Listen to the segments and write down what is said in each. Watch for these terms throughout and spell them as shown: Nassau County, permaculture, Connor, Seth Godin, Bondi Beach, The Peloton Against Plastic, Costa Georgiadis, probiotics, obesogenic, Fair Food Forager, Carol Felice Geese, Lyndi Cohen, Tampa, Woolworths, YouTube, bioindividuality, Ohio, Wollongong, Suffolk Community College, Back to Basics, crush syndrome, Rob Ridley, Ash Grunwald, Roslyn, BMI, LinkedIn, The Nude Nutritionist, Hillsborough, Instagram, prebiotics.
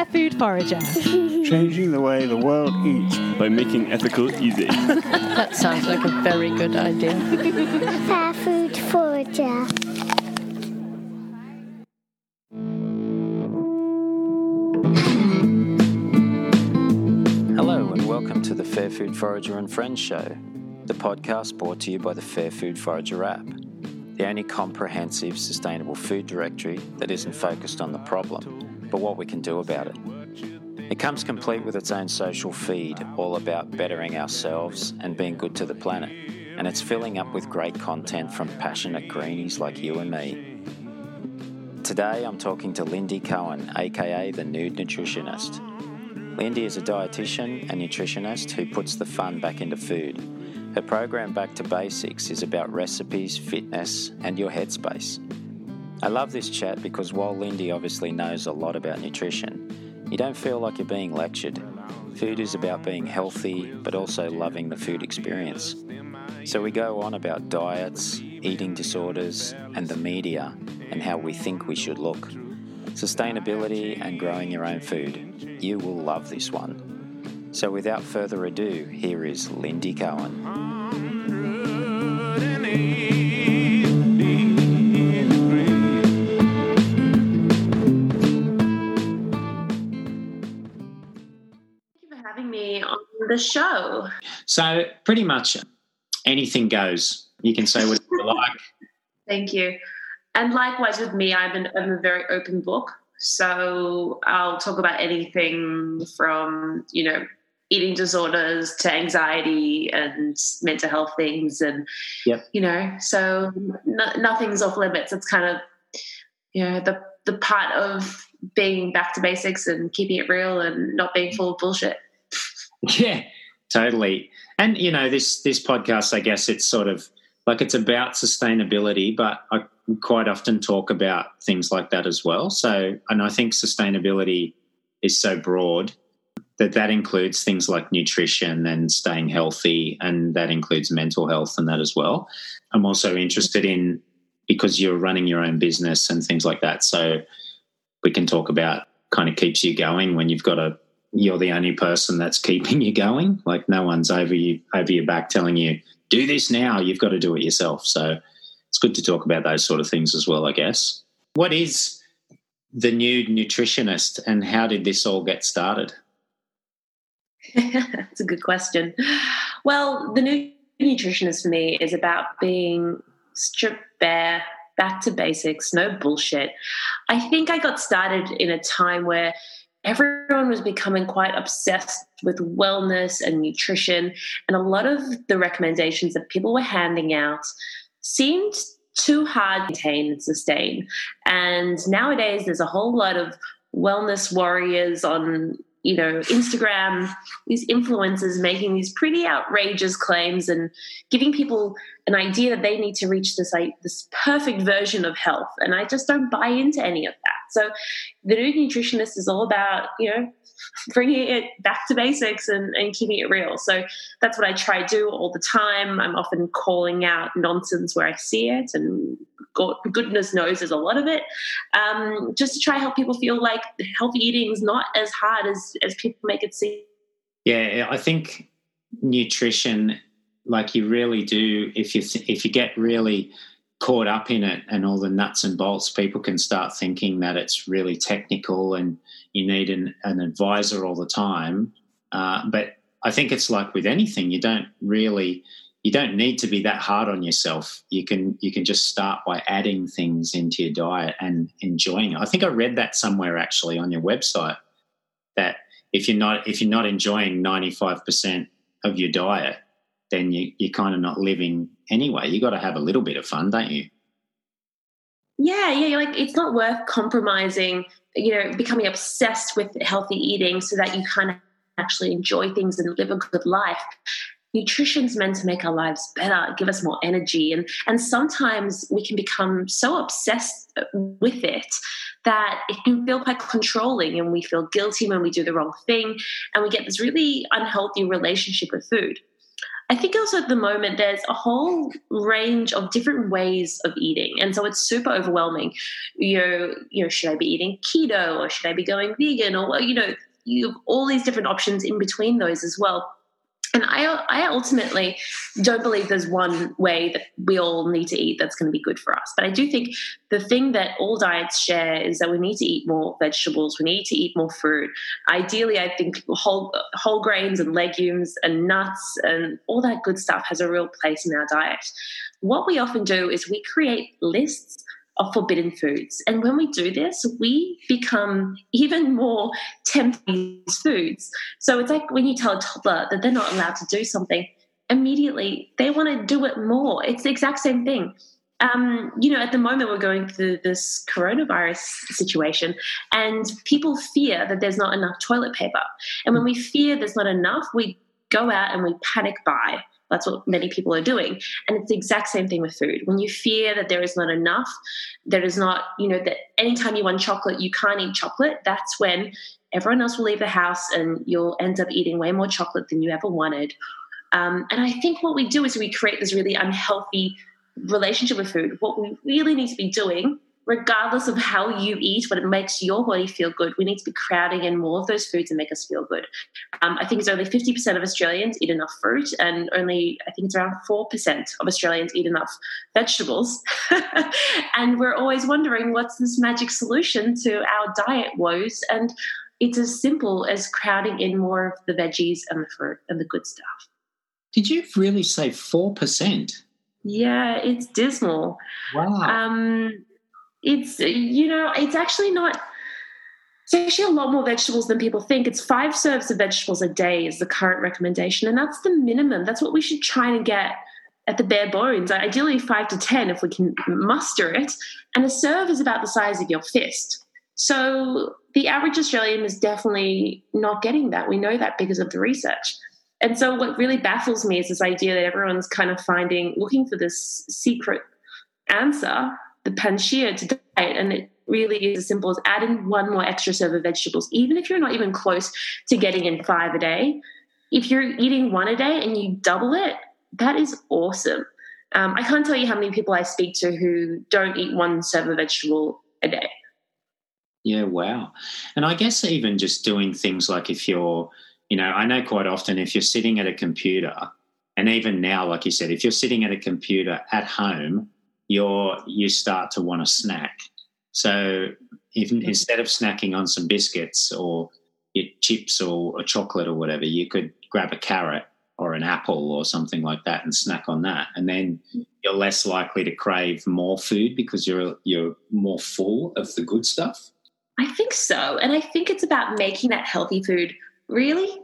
Fair Food Forager. Changing the way the world eats by making ethical easy. That sounds like a very good idea. Fair Food Forager. Hello and welcome to the Fair Food Forager and Friends show, the podcast brought to you by the Fair Food Forager app, the only comprehensive sustainable food directory that isn't focused on the problem, but what we can do about it. It comes complete with its own social feed, all about bettering ourselves and being good to the planet, and it's filling up with great content from passionate greenies like you and me. Today I'm talking to Lyndi Cohen, aka The Nude Nutritionist. Lyndi is a dietitian and nutritionist who puts the fun back into food. Her program Back to Basics is about recipes, fitness, and your headspace. I love this chat because while Lyndi obviously knows a lot about nutrition, you don't feel like you're being lectured. Food is about being healthy, but also loving the food experience. So we go on about diets, eating disorders, and the media, and how we think we should look. Sustainability and growing your own food. You will love this one. So without further ado, here is Lyndi Cohen. Thank you for having me on the show. So pretty much anything goes. You can say whatever you like. Thank you. And likewise with me, I'm a very open book. So I'll talk about anything from, eating disorders to anxiety and mental health things and, so nothing's off limits. It's kind of, the part of being back to basics and keeping it real and not being full of bullshit. Yeah, totally. And, this podcast, I guess it's sort of like it's about sustainability, but I quite often talk about things like that as well. So, and I think sustainability is so broad that includes things like nutrition and staying healthy, and that includes mental health and that as well. I'm also interested in, because you're running your own business and things like that, so we can talk about kind of keeps you going when you've got you're the only person that's keeping you going. Like no one's over your back telling you, do this now, you've got to do it yourself. So it's good to talk about those sort of things as well, I guess. What is The Nude Nutritionist and how did this all get started? That's a good question. Well, The Nude Nutritionist for me is about being stripped bare, back to basics, no bullshit. I think I got started in a time where everyone was becoming quite obsessed with wellness and nutrition, and a lot of the recommendations that people were handing out seemed too hard to maintain and sustain. And nowadays there's a whole lot of wellness warriors on, Instagram, these influencers making these pretty outrageous claims and giving people an idea that they need to reach this perfect version of health. And I just don't buy into any of that. So The Nude Nutritionist is all about, bringing it back to basics and keeping it real. So that's what I try to do all the time. I'm often calling out nonsense where I see it, and goodness knows there's a lot of it, just to try help people feel like healthy eating is not as hard as people make it seem. Yeah, I think nutrition, like you really do, if you get really caught up in it and all the nuts and bolts, people can start thinking that it's really technical and you need an advisor all the time. But I think it's like with anything, you don't need to be that hard on yourself. You can just start by adding things into your diet and enjoying it. I think I read that somewhere actually on your website, that if you're not enjoying 95% of your diet, then you're kind of not living anyway. You got to have a little bit of fun, don't you? Yeah. You're like, it's not worth compromising, becoming obsessed with healthy eating so that you kind of actually enjoy things and live a good life. Nutrition's meant to make our lives better, give us more energy. And sometimes we can become so obsessed with it that it can feel quite controlling, and we feel guilty when we do the wrong thing, and we get this really unhealthy relationship with food. I think also at the moment there's a whole range of different ways of eating, and so it's super overwhelming. You know, should I be eating keto or should I be going vegan, or you know, you have all these different options in between those as well. And I ultimately don't believe there's one way that we all need to eat that's going to be good for us. But I do think the thing that all diets share is that we need to eat more vegetables. We need to eat more fruit. Ideally, I think whole grains and legumes and nuts and all that good stuff has a real place in our diet. What we often do is we create lists of forbidden foods. And when we do this, we become even more tempted to these foods. So it's like when you tell a toddler that they're not allowed to do something, immediately they want to do it more. It's the exact same thing. You know, at the moment we're going through this coronavirus situation and people fear that there's not enough toilet paper. And when we fear there's not enough, we go out and we panic buy. That's what many people are doing. And it's the exact same thing with food. When you fear that there is not enough, there is not, you know, that anytime you want chocolate, you can't eat chocolate. That's when everyone else will leave the house and you'll end up eating way more chocolate than you ever wanted. And I think what we do is we create this really unhealthy relationship with food. What we really need to be doing, regardless of how you eat, what it makes your body feel good, we need to be crowding in more of those foods that make us feel good. I think it's only 50% of Australians eat enough fruit, and only, I think it's around 4% of Australians eat enough vegetables. And we're always wondering what's this magic solution to our diet woes. And it's as simple as crowding in more of the veggies and the fruit and the good stuff. Did you really say 4%? Yeah, it's dismal. Wow. It's, you know, it's actually not, it's actually a lot more vegetables than people think. It's 5 serves of vegetables a day is the current recommendation. And that's the minimum. That's what we should try and get at the bare bones, ideally 5 to 10 if we can muster it. And a serve is about the size of your fist. So the average Australian is definitely not getting that. We know that because of the research. And so what really baffles me is this idea that everyone's kind of looking for this secret answer, the panacea to diet, and it really is as simple as adding one more extra serve of vegetables. Even if you're not even close to getting in 5 a day, if you're eating 1 a day and you double it, that is awesome. I can't tell you how many people I speak to who don't eat 1 serve of vegetable a day. Yeah, wow. And I guess even just doing things like if you're, you know, I know quite often if you're sitting at a computer, and even now, like you said, if you're sitting at a computer at home, you start to want a snack. So if, instead of snacking on some biscuits or your chips or chocolate or whatever, you could grab a carrot or an apple or something like that and snack on that. And then you're less likely to crave more food because you're more full of the good stuff. I think so. And I think it's about making that healthy food really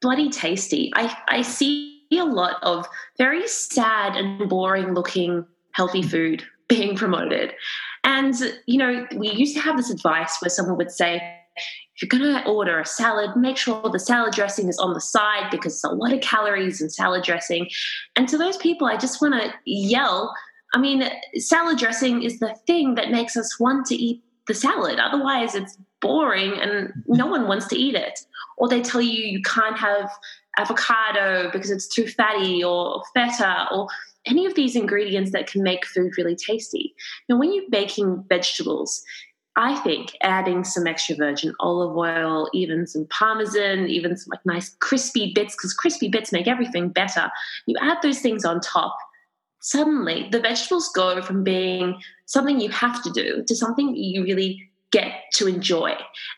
bloody tasty. I see a lot of very sad and boring looking healthy food being promoted. And, you know, we used to have this advice where someone would say, if you're going to order a salad, make sure the salad dressing is on the side because there's a lot of calories in salad dressing. And to those people, I just want to yell. I mean, salad dressing is the thing that makes us want to eat the salad. Otherwise, it's boring and no one wants to eat it. Or they tell you you can't have avocado because it's too fatty, or feta, or any of these ingredients that can make food really tasty. Now, when you're baking vegetables, I think adding some extra virgin olive oil, even some parmesan, even some like nice crispy bits, because crispy bits make everything better. You add those things on top, suddenly the vegetables go from being something you have to do to something you really get to enjoy.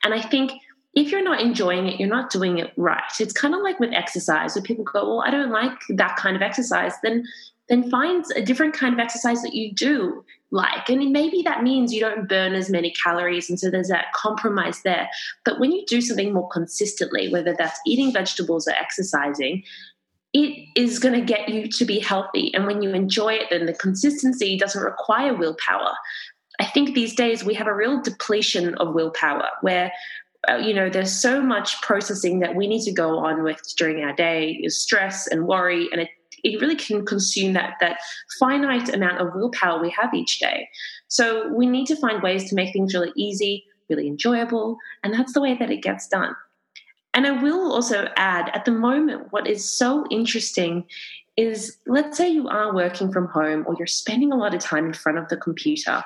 And I think if you're not enjoying it, you're not doing it right. It's kind of like with exercise, where people go, well, I don't like that kind of exercise. Then find a different kind of exercise that you do like. And maybe that means you don't burn as many calories, and so there's that compromise there. But when you do something more consistently, whether that's eating vegetables or exercising, it is going to get you to be healthy. And when you enjoy it, then the consistency doesn't require willpower. I think these days we have a real depletion of willpower where, you know, there's so much processing that we need to go on with during our day, is stress and worry, and it really can consume that finite amount of willpower we have each day. So we need to find ways to make things really easy, really enjoyable, and that's the way that it gets done. And I will also add, at the moment, what is so interesting is, let's say you are working from home or you're spending a lot of time in front of the computer.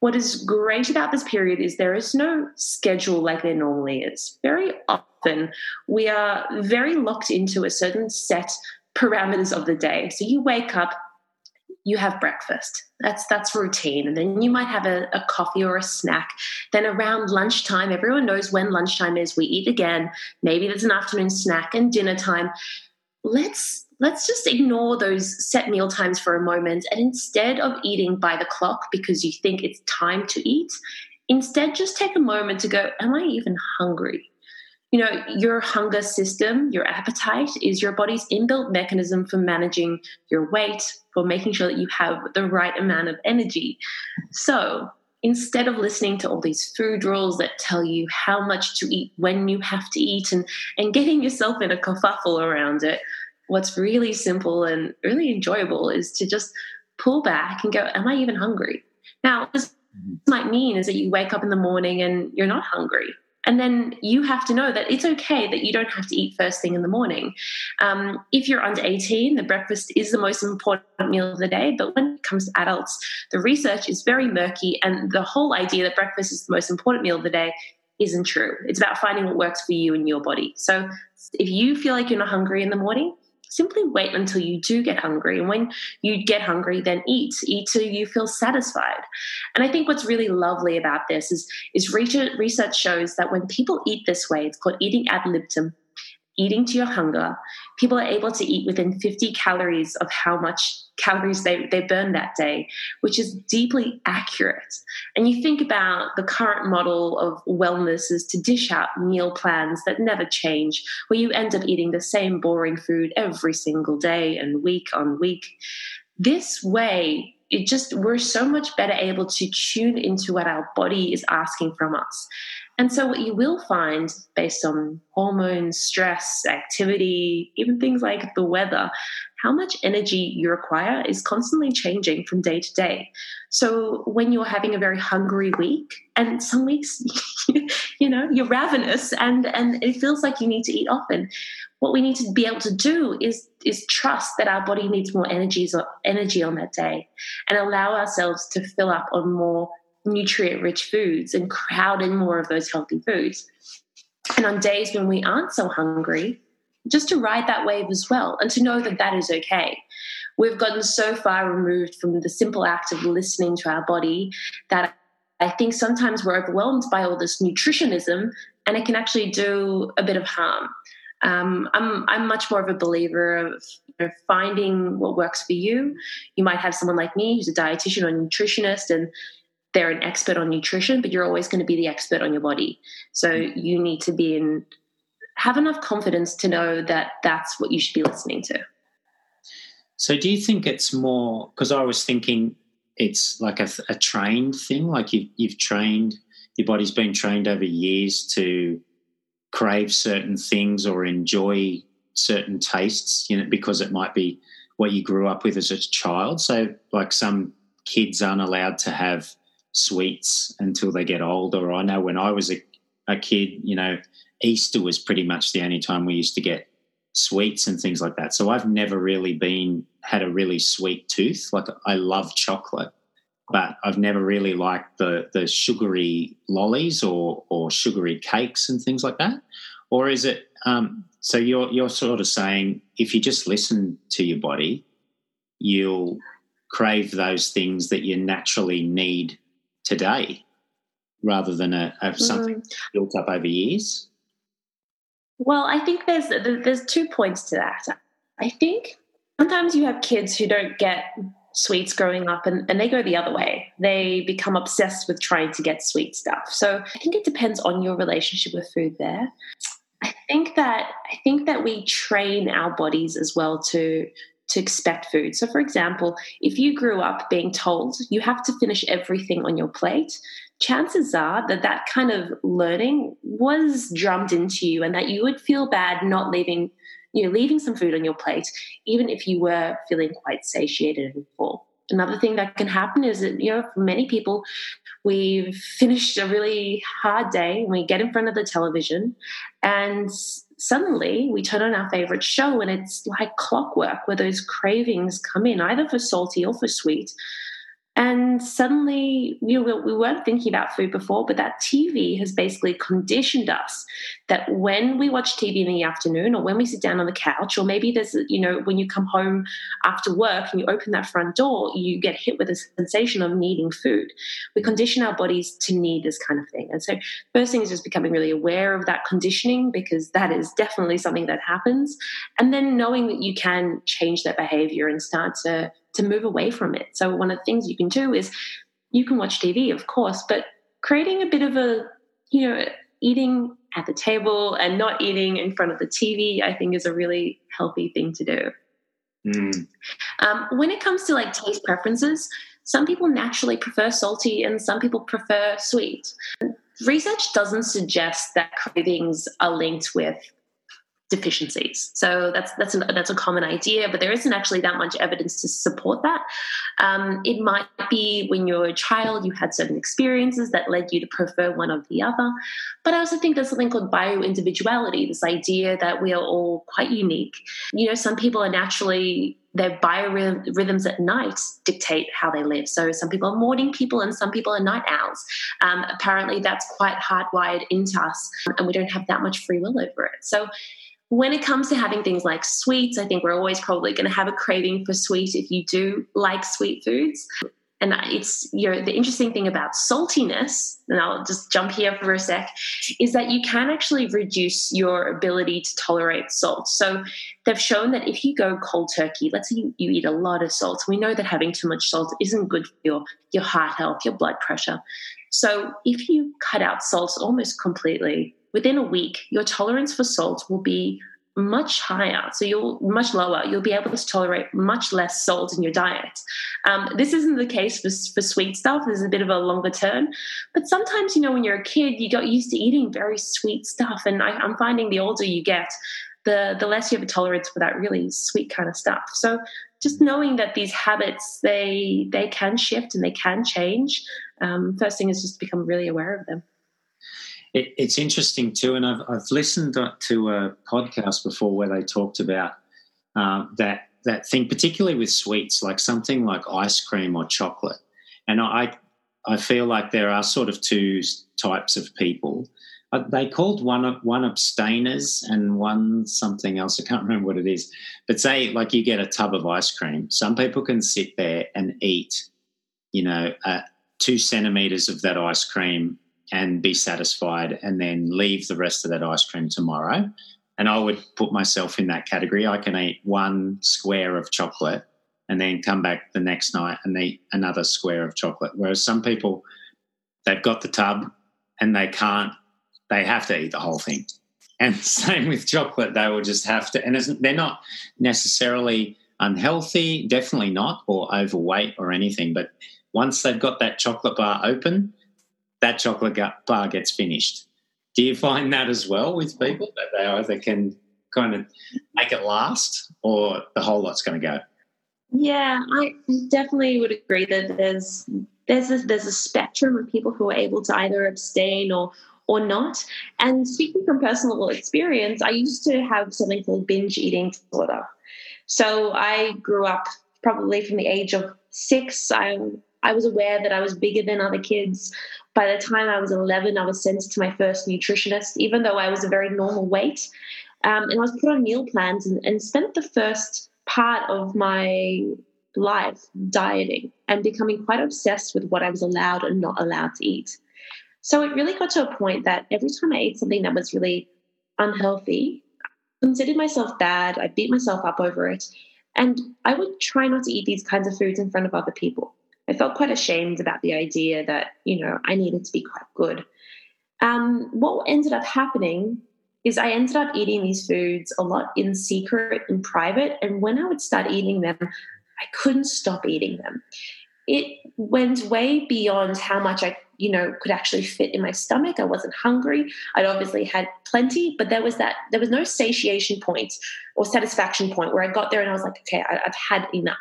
What is great about this period is there is no schedule like there normally is. Very often we are very locked into a certain set parameters of the day. So you wake up, you have breakfast. That's routine. And then you might have a coffee or a snack. Then around lunchtime, everyone knows when lunchtime is, we eat again. Maybe there's an afternoon snack and dinner time. Let's just ignore those set meal times for a moment, and instead of eating by the clock because you think it's time to eat, instead just take a moment to go, am I even hungry? You know, your hunger system, your appetite, is your body's inbuilt mechanism for managing your weight, for making sure that you have the right amount of energy. So instead of listening to all these food rules that tell you how much to eat, when you have to eat, and getting yourself in a kerfuffle around it, what's really simple and really enjoyable is to just pull back and go, am I even hungry? Now, what this might mean is that you wake up in the morning and you're not hungry. And then you have to know that it's okay that you don't have to eat first thing in the morning. If you're under 18, the breakfast is the most important meal of the day. But when it comes to adults, the research is very murky. And the whole idea that breakfast is the most important meal of the day isn't true. It's about finding what works for you and your body. So if you feel like you're not hungry in the morning, simply wait until you do get hungry. And when you get hungry, then eat. Eat till you feel satisfied. And I think what's really lovely about this is research shows that when people eat this way, it's called eating ad libitum, eating to your hunger, people are able to eat within 50 calories of how much calories they burn that day, which is deeply accurate. And you think about the current model of wellness is to dish out meal plans that never change, where you end up eating the same boring food every single day and week on week. This way, we're so much better able to tune into what our body is asking from us. And so what you will find, based on hormones, stress, activity, even things like the weather, how much energy you require is constantly changing from day to day. So when you're having a very hungry week, and some weeks, you know, you're ravenous and it feels like you need to eat often, what we need to be able to do is trust that our body needs more energy on that day and allow ourselves to fill up on more nutrient-rich foods and crowd in more of those healthy foods. And on days when we aren't so hungry, just to ride that wave as well and to know that that is okay. We've gotten so far removed from the simple act of listening to our body that I think sometimes we're overwhelmed by all this nutritionism, and it can actually do a bit of harm. I'm much more of a believer of, you know, finding what works for you. You might have someone like me who's a dietitian or nutritionist, and they're an expert on nutrition, but you're always going to be the expert on your body. So you need to have enough confidence to know that that's what you should be listening to. So do you think it's more, because I was thinking it's like a trained thing, like you've trained, your body's been trained over years to crave certain things or enjoy certain tastes, you know, because it might be what you grew up with as a child. So like some kids aren't allowed to have sweets until they get older. I know when I was a kid, you know, Easter was pretty much the only time we used to get sweets and things like that. So I've never really had a really sweet tooth. Like, I love chocolate, but I've never really liked the sugary lollies or sugary cakes and things like that. Or is it so you're sort of saying if you just listen to your body, you'll crave those things that you naturally need today rather than something built up over years? Well, I think there's 2 points to that. I think sometimes you have kids who don't get sweets growing up and they go the other way. They become obsessed with trying to get sweet stuff. So I think it depends on your relationship with food there. I think that we train our bodies as well to expect food. So for example, if you grew up being told you have to finish everything on your plate, chances are that kind of learning was drummed into you, and that you would feel bad not leaving, you know, leaving some food on your plate, even if you were feeling quite satiated and full. Another thing that can happen is that, you know, for many people, we've finished a really hard day and we get in front of the television and suddenly we turn on our favorite show and it's like clockwork where those cravings come in, either for salty or for sweet. And suddenly, you know, we weren't thinking about food before, but that TV has basically conditioned us that when we watch TV in the afternoon or when we sit down on the couch or maybe there's, you know, when you come home after work and you open that front door, you get hit with a sensation of needing food. We condition our bodies to need this kind of thing. And so first thing is just becoming really aware of that conditioning, because that is definitely something that happens. And then knowing that you can change that behavior and start to move away from it. So one of the things you can do is you can watch TV, of course, but creating a bit of a, you know, eating at the table and not eating in front of the TV, I think is a really healthy thing to do. When it comes to like taste preferences, some people naturally prefer salty and some people prefer sweet. Research doesn't suggest that cravings are linked with deficiencies. So that's a common idea, but there isn't actually that much evidence to support that. It might be when you're a child, you had certain experiences that led you to prefer one or the other. But I also think there's something called bioindividuality, this idea that we are all quite unique. You know, some people are naturally, their biorhythms at night dictate how they live. So some people are morning people and some people are night owls. Apparently that's quite hardwired into us and we don't have that much free will over it. So when it comes to having things like sweets, I think we're always probably going to have a craving for sweet if you do like sweet foods. And it's, you know, the interesting thing about saltiness, and I'll just jump here for a sec, is that you can actually reduce your ability to tolerate salt. So they've shown that if you go cold turkey, let's say you eat a lot of salt. We know that having too much salt isn't good for your heart health, your blood pressure. So if you cut out salt almost completely, within a week, your tolerance for salt will be much higher. So you'll much lower. You'll be able to tolerate much less salt in your diet. This isn't the case for sweet stuff. This is a bit of a longer term. But sometimes, you know, when you're a kid, you got used to eating very sweet stuff. And I'm finding the older you get, the less you have a tolerance for that really sweet kind of stuff. So just knowing that these habits, they can shift and they can change. First thing is just become really aware of them. It's interesting too, and I've listened to a podcast before where they talked about that thing, particularly with sweets, like something like ice cream or chocolate. And I feel like there are sort of two types of people. They called one abstainers and one something else. I can't remember what it is. But say like you get a tub of ice cream. Some people can sit there and eat, you know, 2 centimetres of that ice cream and be satisfied and then leave the rest of that ice cream tomorrow. And I would put myself in that category. I can eat one square of chocolate and then come back the next night and eat another square of chocolate. Whereas some people, they've got the tub and they have to eat the whole thing. And same with chocolate, they will just have to. And they're not necessarily unhealthy, definitely not, or overweight or anything. But once they've got that chocolate bar open, that chocolate bar gets finished. Do you find that as well with people, that they either can kind of make it last or the whole lot's going to go? Yeah, I definitely would agree that there's a spectrum of people who are able to either abstain or not. And speaking from personal experience, I used to have something called binge eating disorder. So I grew up probably from the age of 6. I was aware that I was bigger than other kids. By the time I was 11, I was sent to my first nutritionist, even though I was a very normal weight. And I was put on meal plans and spent the first part of my life dieting and becoming quite obsessed with what I was allowed and not allowed to eat. So it really got to a point that every time I ate something that was really unhealthy, I considered myself bad. I beat myself up over it. And I would try not to eat these kinds of foods in front of other people. I felt quite ashamed about the idea that, you know, I needed to be quite good. What ended up happening is I ended up eating these foods a lot in secret, in private, and when I would start eating them, I couldn't stop eating them. It went way beyond how much I, you know, could actually fit in my stomach. I wasn't hungry. I'd obviously had plenty, but there was no satiation point or satisfaction point where I got there and I was like, okay, I've had enough.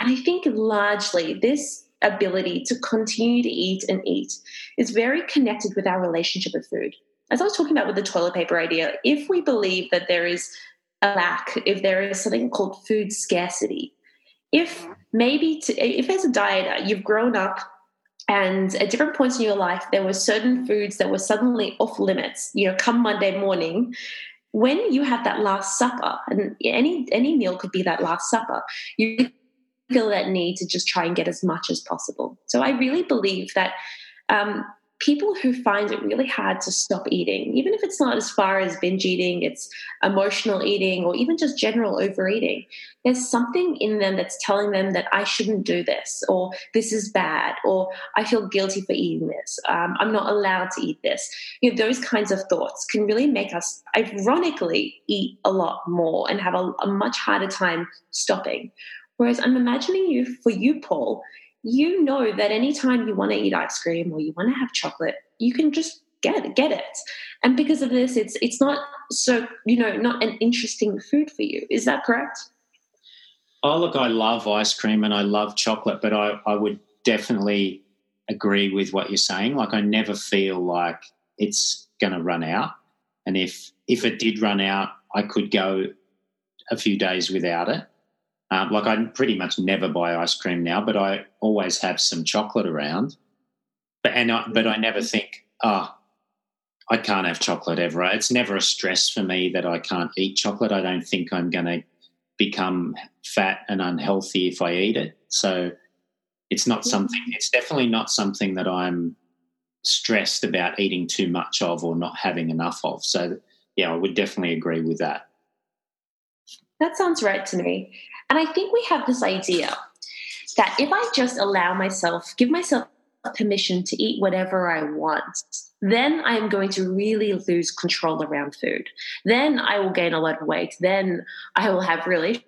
And I think largely this ability to continue to eat and eat is very connected with our relationship with food. As I was talking about with the toilet paper idea, if we believe that there is a lack, if there is something called food scarcity, if as a dieter you've grown up and at different points in your life there were certain foods that were suddenly off limits, come Monday morning, when you have that last supper, and any meal could be that last supper, you feel that need to just try and get as much as possible. So I really believe that people who find it really hard to stop eating, even if it's not as far as binge eating, it's emotional eating or even just general overeating, there's something in them that's telling them that I shouldn't do this, or this is bad, or I feel guilty for eating this, I'm not allowed to eat this. Those kinds of thoughts can really make us ironically eat a lot more and have a much harder time stopping. Whereas I'm imagining for you, Paul, you know that anytime you want to eat ice cream or you want to have chocolate, you can just get it. And because of this, it's not so, not an interesting food for you. Is that correct? Oh, look, I love ice cream and I love chocolate, but I would definitely agree with what you're saying. Like, I never feel like it's going to run out. And if it did run out, I could go a few days without it. I pretty much never buy ice cream now, but I always have some chocolate around. But I never think, I can't have chocolate ever. It's never a stress for me that I can't eat chocolate. I don't think I'm going to become fat and unhealthy if I eat it. So it's not something. It's definitely not something that I'm stressed about eating too much of or not having enough of. So yeah, I would definitely agree with that. That sounds right to me. And I think we have this idea that if I just give myself permission to eat whatever I want, then I am going to really lose control around food. Then I will gain a lot of weight. Then I will have really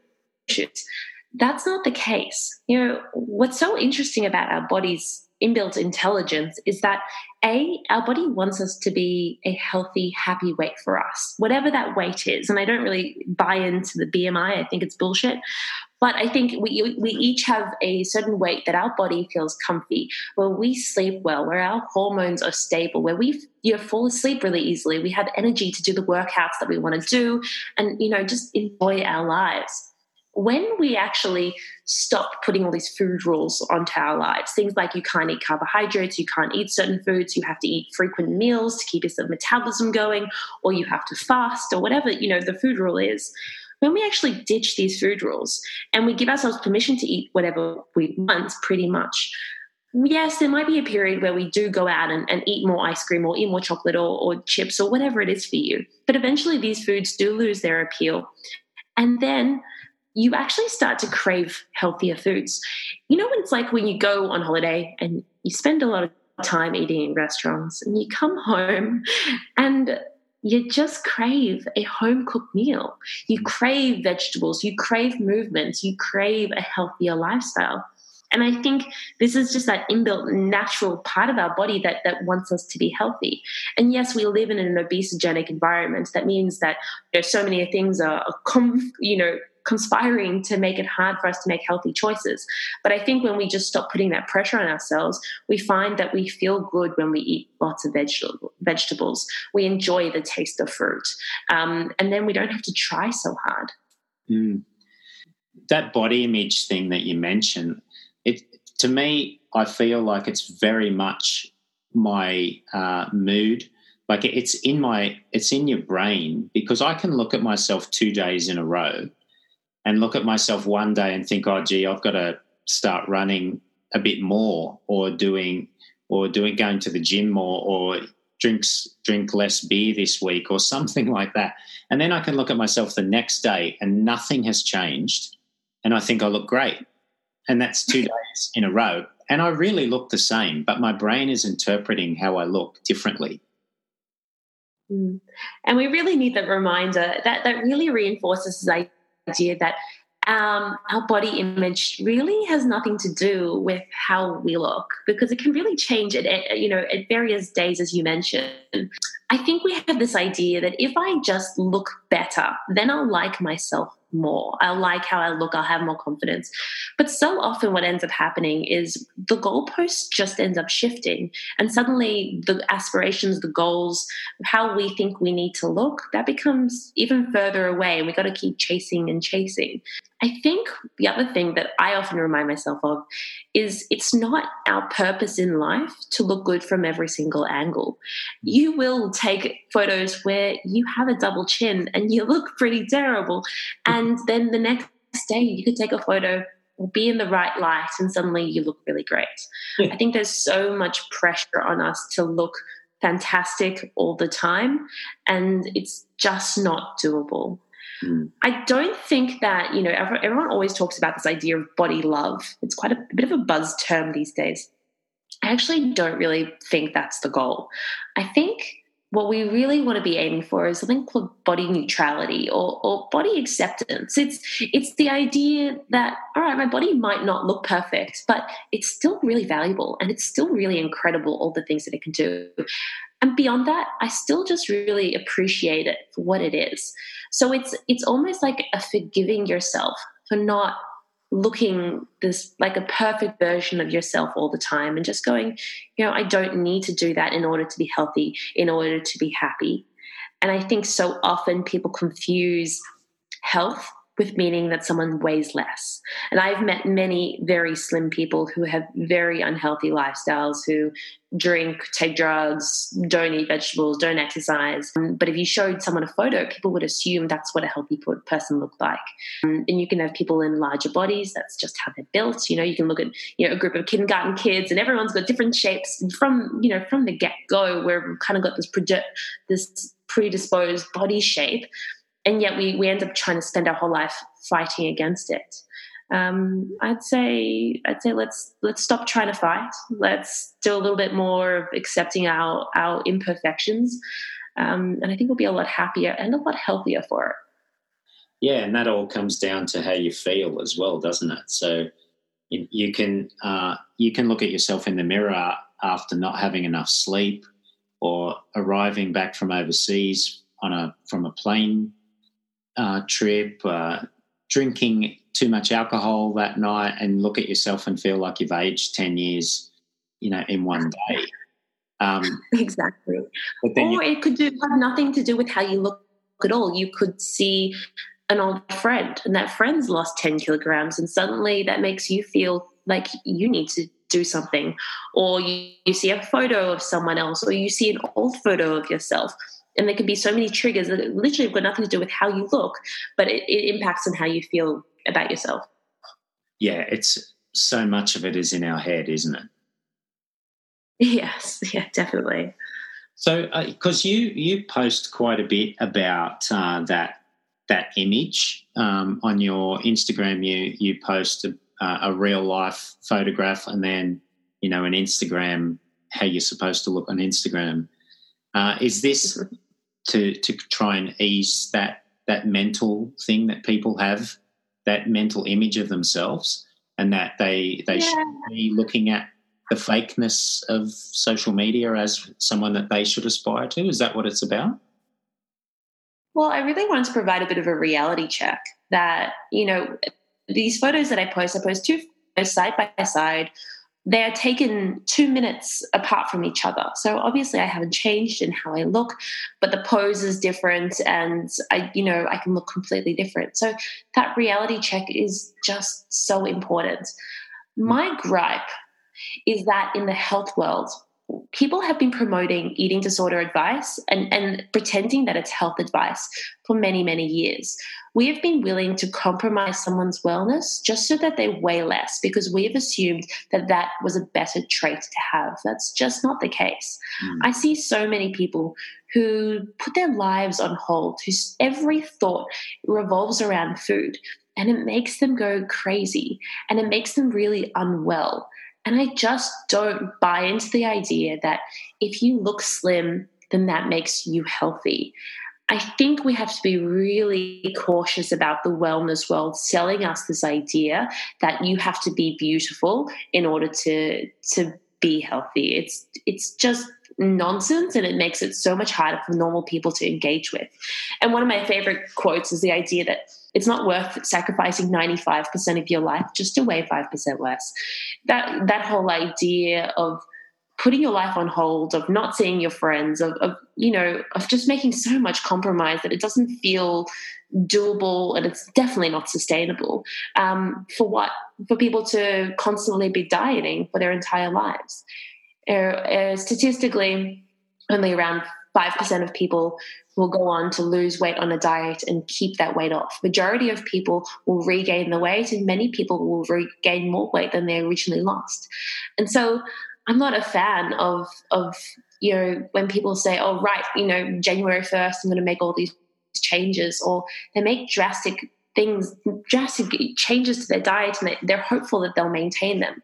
issues. That's not the case. What's so interesting about our body's inbuilt intelligence is that our body wants us to be a healthy, happy weight for us, whatever that weight is. And I don't really buy into the BMI. I think it's bullshit. But I think we each have a certain weight that our body feels comfy, where we sleep well, where our hormones are stable, where we fall asleep really easily. We have energy to do the workouts that we want to do and, just enjoy our lives. When we actually stop putting all these food rules onto our lives, things like you can't eat carbohydrates, you can't eat certain foods, you have to eat frequent meals to keep your metabolism going, or you have to fast, or whatever, the food rule is. When we actually ditch these food rules and we give ourselves permission to eat whatever we want, pretty much, yes, there might be a period where we do go out and eat more ice cream or eat more chocolate or chips or whatever it is for you. But eventually these foods do lose their appeal. And then you actually start to crave healthier foods. When it's like when you go on holiday and you spend a lot of time eating in restaurants and you come home and you just crave a home-cooked meal. You crave vegetables. You crave movement. You crave a healthier lifestyle. And I think this is just that inbuilt natural part of our body that wants us to be healthy. And yes, we live in an obesogenic environment. That means that so many things are conspiring to make it hard for us to make healthy choices. But I think when we just stop putting that pressure on ourselves, we find that we feel good when we eat lots of vegetables. We enjoy the taste of fruit. And then we don't have to try so hard. Mm. That body image thing that you mentioned, to me, I feel like it's very much my mood. Like it's in your brain, because I can look at myself 2 days in a row and look at myself one day and think, oh, gee, I've got to start running a bit more or going to the gym more or drink less beer this week or something like that. And then I can look at myself the next day and nothing has changed and I think I look great. And that's 2 days in a row. And I really look the same, but my brain is interpreting how I look differently. Mm. And we really need that reminder. That really reinforces the idea that our body image really has nothing to do with how we look, because it can really change at various days, as you mentioned. I think we have this idea that if I just look better, then I'll like myself more. I'll like how I look. I'll have more confidence. But so often what ends up happening is the goalpost just ends up shifting. And suddenly the aspirations, the goals, how we think we need to look, that becomes even further away. And we've got to keep chasing and chasing. I think the other thing that I often remind myself of is it's not our purpose in life to look good from every single angle. You will take photos where you have a double chin and you look pretty terrible. And then the next day you could take a photo, be in the right light, and suddenly you look really great. Yeah. I think there's so much pressure on us to look fantastic all the time, and it's just not doable. I don't think that, you know, everyone always talks about this idea of body love. It's quite a bit of a buzz term these days. I actually don't really think that's the goal. I think what we really want to be aiming for is something called body neutrality or body acceptance. It's the idea that, all right, my body might not look perfect, but it's still really valuable and it's still really incredible, all the things that it can do. And beyond that, I still just really appreciate it for what it is. So it's almost like a forgiving yourself for not looking this like a perfect version of yourself all the time and just going, you know, I don't need to do that in order to be healthy, in order to be happy. And I think so often people confuse health with meaning that someone weighs less. And I've met many very slim people who have very unhealthy lifestyles, who drink, take drugs, don't eat vegetables, don't exercise. But if you showed someone a photo, people would assume that's what a healthy person looked like. And you can have people in larger bodies. That's just how they're built. You know, you can look at, you know, a group of kindergarten kids and everyone's got different shapes from, you know, from the get-go, where we've kind of got this predisposed body shape. And yet we end up trying to spend our whole life fighting against it. I'd say let's stop trying to fight. Let's do a little bit more of accepting our imperfections, and I think we'll be a lot happier and a lot healthier for it. Yeah, and that all comes down to how you feel as well, doesn't it? So you can look at yourself in the mirror after not having enough sleep or arriving back from overseas from a plane trip, drinking too much alcohol that night, and look at yourself and feel like you've aged 10 years, you know, in one day. Exactly. Or it could have nothing to do with how you look at all. You could see an old friend and that friend's lost 10 kilograms and suddenly that makes you feel like you need to do something. Or you see a photo of someone else, or you see an old photo of yourself. And there can be so many triggers that literally have got nothing to do with how you look, but it impacts on how you feel about yourself. Yeah, it's so much of it is in our head, isn't it? Yes, yeah, definitely. So, because you post quite a bit about that image on your Instagram, you post a real life photograph, and then, you know, an Instagram, how you're supposed to look on Instagram. Is this to try and ease that mental thing that people have, that mental image of themselves, and that they should be looking at the fakeness of social media as someone that they should aspire to? Is that what it's about? Well, I really wanted to provide a bit of a reality check that, you know, these photos that I post two photos side by side. They are taken 2 minutes apart from each other. So obviously I haven't changed in how I look, but the pose is different and I can look completely different. So that reality check is just so important. My gripe is that in the health world, people have been promoting eating disorder advice and pretending that it's health advice for many, many years. We have been willing to compromise someone's wellness just so that they weigh less, because we have assumed that that was a better trait to have. That's just not the case. I see so many people who put their lives on hold, whose every thought revolves around food, and it makes them go crazy and it makes them really unwell. And I just don't buy into the idea that if you look slim, then that makes you healthy. I think we have to be really cautious about the wellness world selling us this idea that you have to be beautiful in order to be healthy. It's just nonsense, and it makes it so much harder for normal people to engage with. And one of my favorite quotes is the idea that it's not worth sacrificing 95% of your life just to weigh 5% less. That whole idea of putting your life on hold, of not seeing your friends, of just making so much compromise that it doesn't feel doable, and it's definitely not sustainable. For what? For people to constantly be dieting for their entire lives. Statistically, only around 5% of people will go on to lose weight on a diet and keep that weight off. Majority of people will regain the weight, and many people will regain more weight than they originally lost. And so I'm not a fan of when people say, oh, right, January 1st, I'm going to make all these changes, or they make drastic changes to their diet, and they're hopeful that they'll maintain them.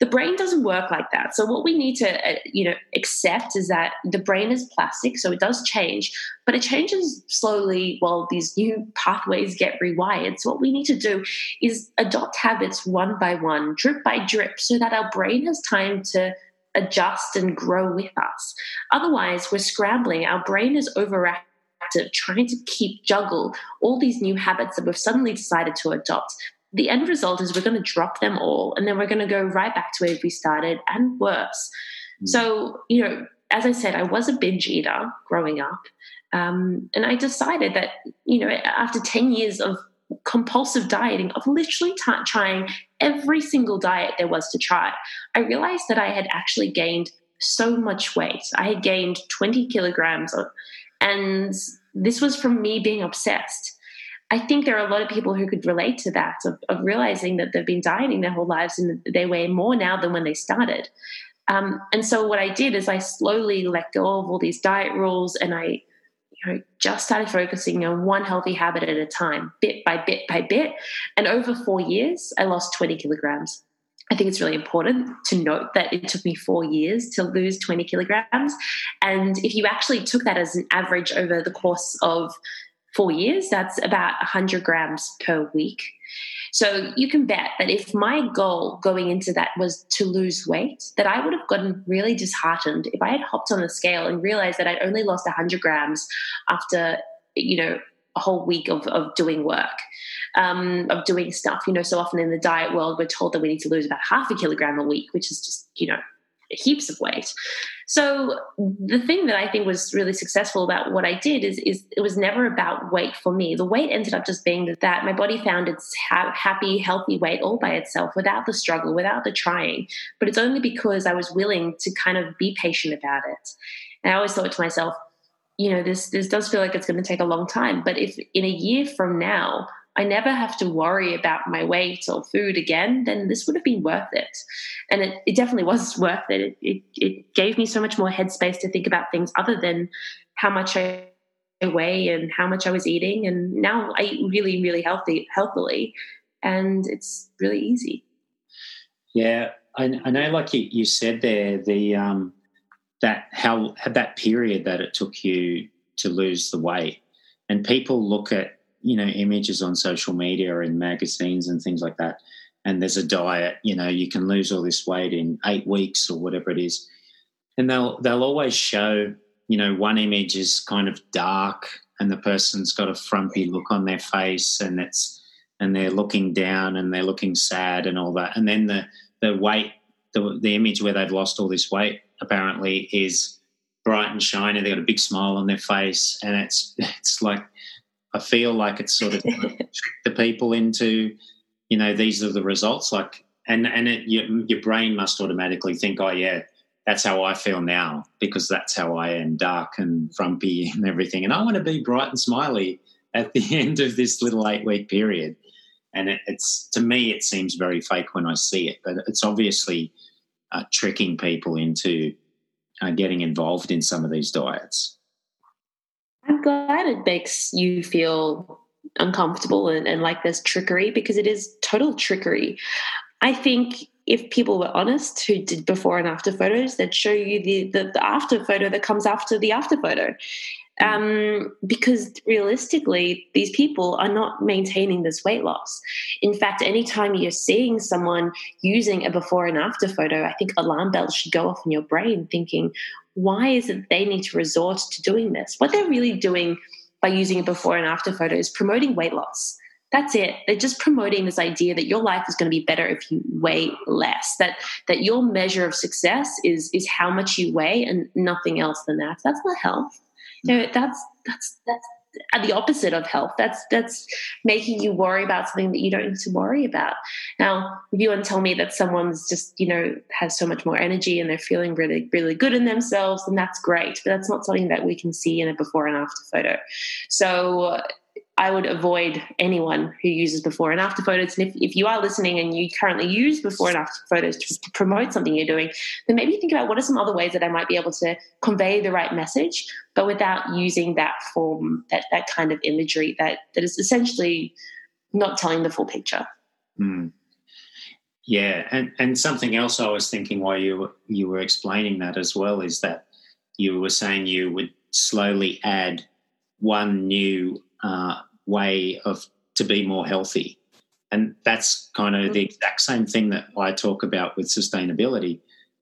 The brain doesn't work like that. So what we need to, accept is that the brain is plastic, so it does change, but it changes slowly while these new pathways get rewired. So what we need to do is adopt habits one by one, drip by drip, so that our brain has time to adjust and grow with us. Otherwise, we're scrambling. Our brain is overactive, trying to juggle all these new habits that we've suddenly decided to adopt. The end result is we're going to drop them all, and then we're going to go right back to where we started and worse. Mm. So, as I said, I was a binge eater growing up, and I decided that, after 10 years of compulsive dieting, of literally trying every single diet there was to try, I realized that I had actually gained so much weight. I had gained 20 kilograms and this was from me being obsessed. I think there are a lot of people who could relate to that, of realizing that they've been dieting their whole lives and they weigh more now than when they started. And so what I did is I slowly let go of all these diet rules, and I just started focusing on one healthy habit at a time, bit by bit by bit. And over 4 years, I lost 20 kilograms. I think it's really important to note that it took me 4 years to lose 20 kilograms. And if you actually took that as an average over the course of 4 years, that's about 100 grams per week. So you can bet that if my goal going into that was to lose weight, that I would have gotten really disheartened if I had hopped on the scale and realized that I'd only lost 100 grams after, a whole week of doing work, of doing stuff. So often in the diet world, we're told that we need to lose about half a kilogram a week, which is just, heaps of weight. So the thing that I think was really successful about what I did is it was never about weight for me. The weight ended up just being that my body found its happy, healthy weight all by itself, without the struggle, without the trying. But it's only because I was willing to kind of be patient about it. And I always thought to myself, this does feel like it's going to take a long time, but if in a year from now I never have to worry about my weight or food again, then this would have been worth it. And it definitely was worth it. It gave me so much more headspace to think about things other than how much I weigh and how much I was eating. And now I eat really, really healthily, and it's really easy. Yeah, I know. Like you said there, that period that it took you to lose the weight, and people look at images on social media and magazines and things like that, and there's a diet, you can lose all this weight in 8 weeks or whatever it is, and they'll always show, one image is kind of dark and the person's got a frumpy look on their face, and they're looking down and they're looking sad and all that, and then the weight, the image where they've lost all this weight apparently is bright and shiny. They've got a big smile on their face, and it's like, I feel like it's sort of tricked the people into, these are the results. Like, and your brain must automatically think, oh yeah, that's how I feel now, because that's how I am, dark and frumpy and everything, and I want to be bright and smiley at the end of this little 8 week period. And it's, to me, it seems very fake when I see it, but it's obviously tricking people into getting involved in some of these diets. I'm glad it makes you feel uncomfortable and like there's trickery, because it is total trickery. I think if people were honest, who did before and after photos, they'd show you the after photo that comes after the after photo. Because realistically, these people are not maintaining this weight loss. In fact, anytime you're seeing someone using a before and after photo, I think alarm bells should go off in your brain thinking, why is it they need to resort to doing this? What they're really doing by using a before and after photo is promoting weight loss. That's it. They're just promoting this idea that your life is going to be better if you weigh less, that your measure of success is how much you weigh and nothing else than that. That's not health. No, that's the opposite of health. That's making you worry about something that you don't need to worry about. Now, if you want to tell me that someone's just, has so much more energy and they're feeling really, really good in themselves, then that's great. But that's not something that we can see in a before and after photo. So I would avoid anyone who uses before and after photos. And if you are listening and you currently use before and after photos to promote something you're doing, then maybe think about what are some other ways that I might be able to convey the right message, but without using that form, that kind of imagery that is essentially not telling the full picture. Mm. Yeah. And something else I was thinking while you were explaining that as well is that you were saying you would slowly add one new way of to be more healthy, and that's kind of the exact same thing that I talk about with sustainability,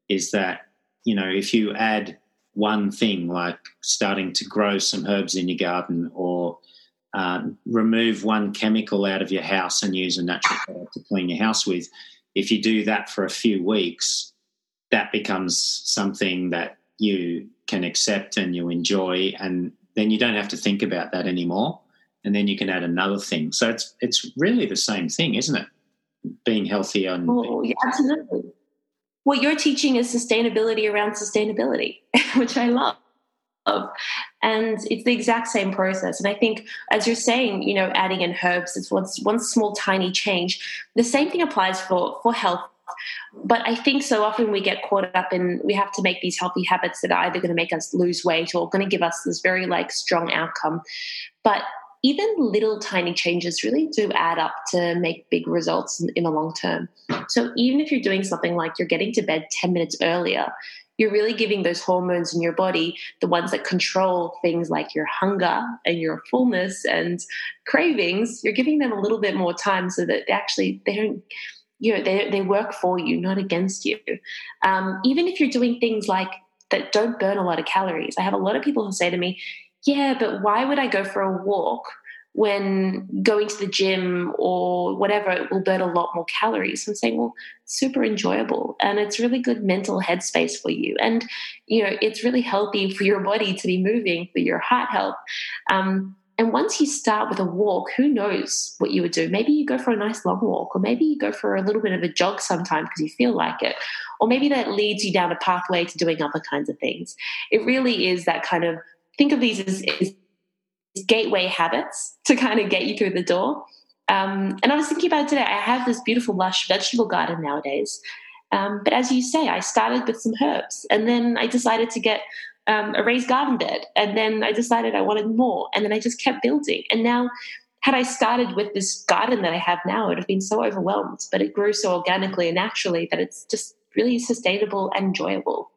is that if you add one thing, like starting to grow some herbs in your garden, or remove one chemical out of your house and use a natural product to clean your house with, if you do that for a few weeks, that becomes something that you can accept and you enjoy, and then you don't have to think about that anymore. And then you can add another thing. So it's really the same thing, isn't it? Being healthy. Yeah, absolutely. What you're teaching is sustainability around sustainability, which I love. And it's the exact same process. And I think, as you're saying, adding in herbs, it's one small tiny change. The same thing applies for health. But I think so often we get caught up in we have to make these healthy habits that are either going to make us lose weight or going to give us this very strong outcome. But even little tiny changes really do add up to make big results in the long term. So even if you're doing something like you're getting to bed 10 minutes earlier, you're really giving those hormones in your body, the ones that control things like your hunger and your fullness and cravings, you're giving them a little bit more time so that they don't, they work for you, not against you. Even if you're doing things like that don't burn a lot of calories. I have a lot of people who say to me, yeah, but why would I go for a walk when going to the gym or whatever, it will burn a lot more calories? I'm saying, well, super enjoyable, and it's really good mental headspace for you. And, it's really healthy for your body to be moving, for your heart health. And once you start with a walk, who knows what you would do? Maybe you go for a nice long walk, or maybe you go for a little bit of a jog sometime because you feel like it, or maybe that leads you down a pathway to doing other kinds of things. It really is that kind of, think of these as gateway habits to kind of get you through the door. And I was thinking about it today. I have this beautiful lush vegetable garden nowadays. But as you say, I started with some herbs, and then I decided to get a raised garden bed. And then I decided I wanted more. And then I just kept building. And now, had I started with this garden that I have now, I would have been so overwhelmed. But it grew so organically and naturally that it's just really sustainable and enjoyable.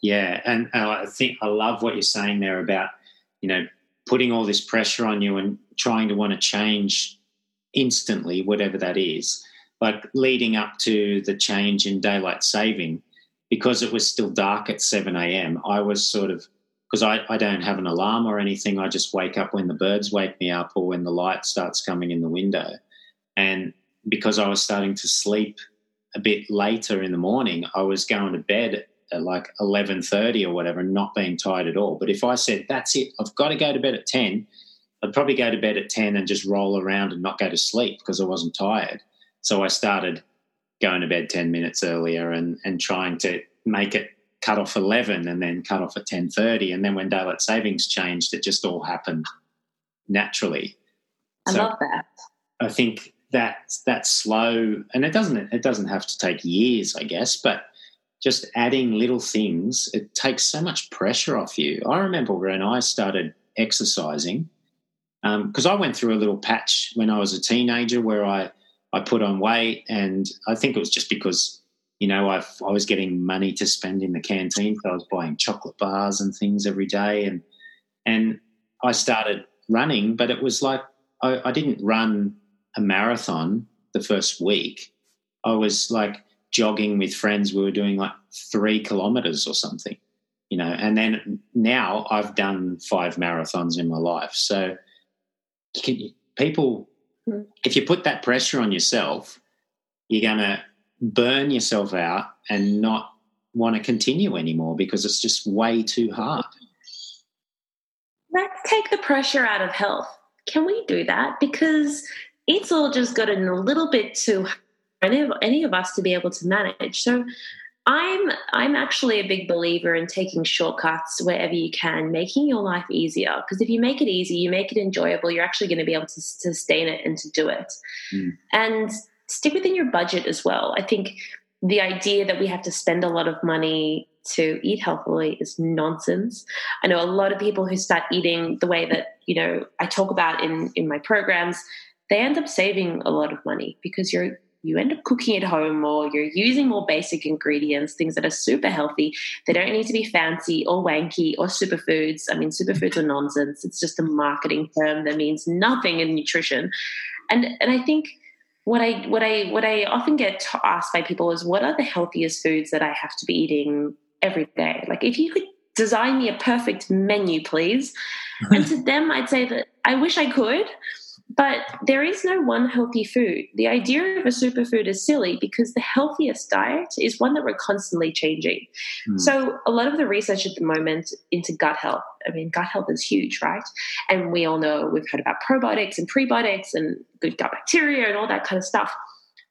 Yeah, and I think I love what you're saying there about, putting all this pressure on you and trying to want to change instantly, whatever that is, like leading up to the change in daylight saving, because it was still dark at 7 a.m., I was sort of, because I don't have an alarm or anything, I just wake up when the birds wake me up or when the light starts coming in the window. And because I was starting to sleep a bit later in the morning, I was going to bed at like 11:30 or whatever and not being tired at all. But if I said, that's it, I've got to go to bed at 10, I'd probably go to bed at 10 and just roll around and not go to sleep because I wasn't tired. So I started going to bed 10 minutes earlier and trying to make it cut off 11 and then cut off at 10:30. And then when daylight savings changed, it just all happened naturally. I love that. I think that slow, and it doesn't have to take years, I guess, but just adding little things, it takes so much pressure off you. I remember when I started exercising, because I went through a little patch when I was a teenager where I put on weight, and I think it was just because, I was getting money to spend in the canteen, so I was buying chocolate bars and things every day, and I started running, but it was like I didn't run a marathon the first week. I was like jogging with friends. We were doing like 3 kilometres or something, you know. And then now I've done 5 marathons in my life. So people, if you put that pressure on yourself, you're going to burn yourself out and not want to continue anymore because it's just way too hard. Let's take the pressure out of health. Can we do that? Because it's all just gotten a little bit too hard for any of us to be able to manage. So I'm actually a big believer in taking shortcuts wherever you can, making your life easier. Because if you make it easy, you make it enjoyable, you're actually going to be able to sustain it and to do it. And stick within your budget as well. I think the idea that we have to spend a lot of money to eat healthily is nonsense. I know a lot of people who start eating the way that, you know, I talk about in my programs, they end up saving a lot of money because you end up cooking at home, or you're using more basic ingredients, things that are super healthy. They don't need to be fancy or wanky or superfoods. I mean, superfoods are nonsense. It's just a marketing term that means nothing in nutrition. And I think what I often get asked by people is, what are the healthiest foods that I have to be eating every day? Like, if you could design me a perfect menu, please. And to them, I'd say that I wish I could, but there is no one healthy food. The idea of a superfood is silly because the healthiest diet is one that we're constantly changing. So a lot of the research at the moment into gut health, I mean, gut health is huge, right? And we all know, we've heard about probiotics and prebiotics and good gut bacteria and all that kind of stuff.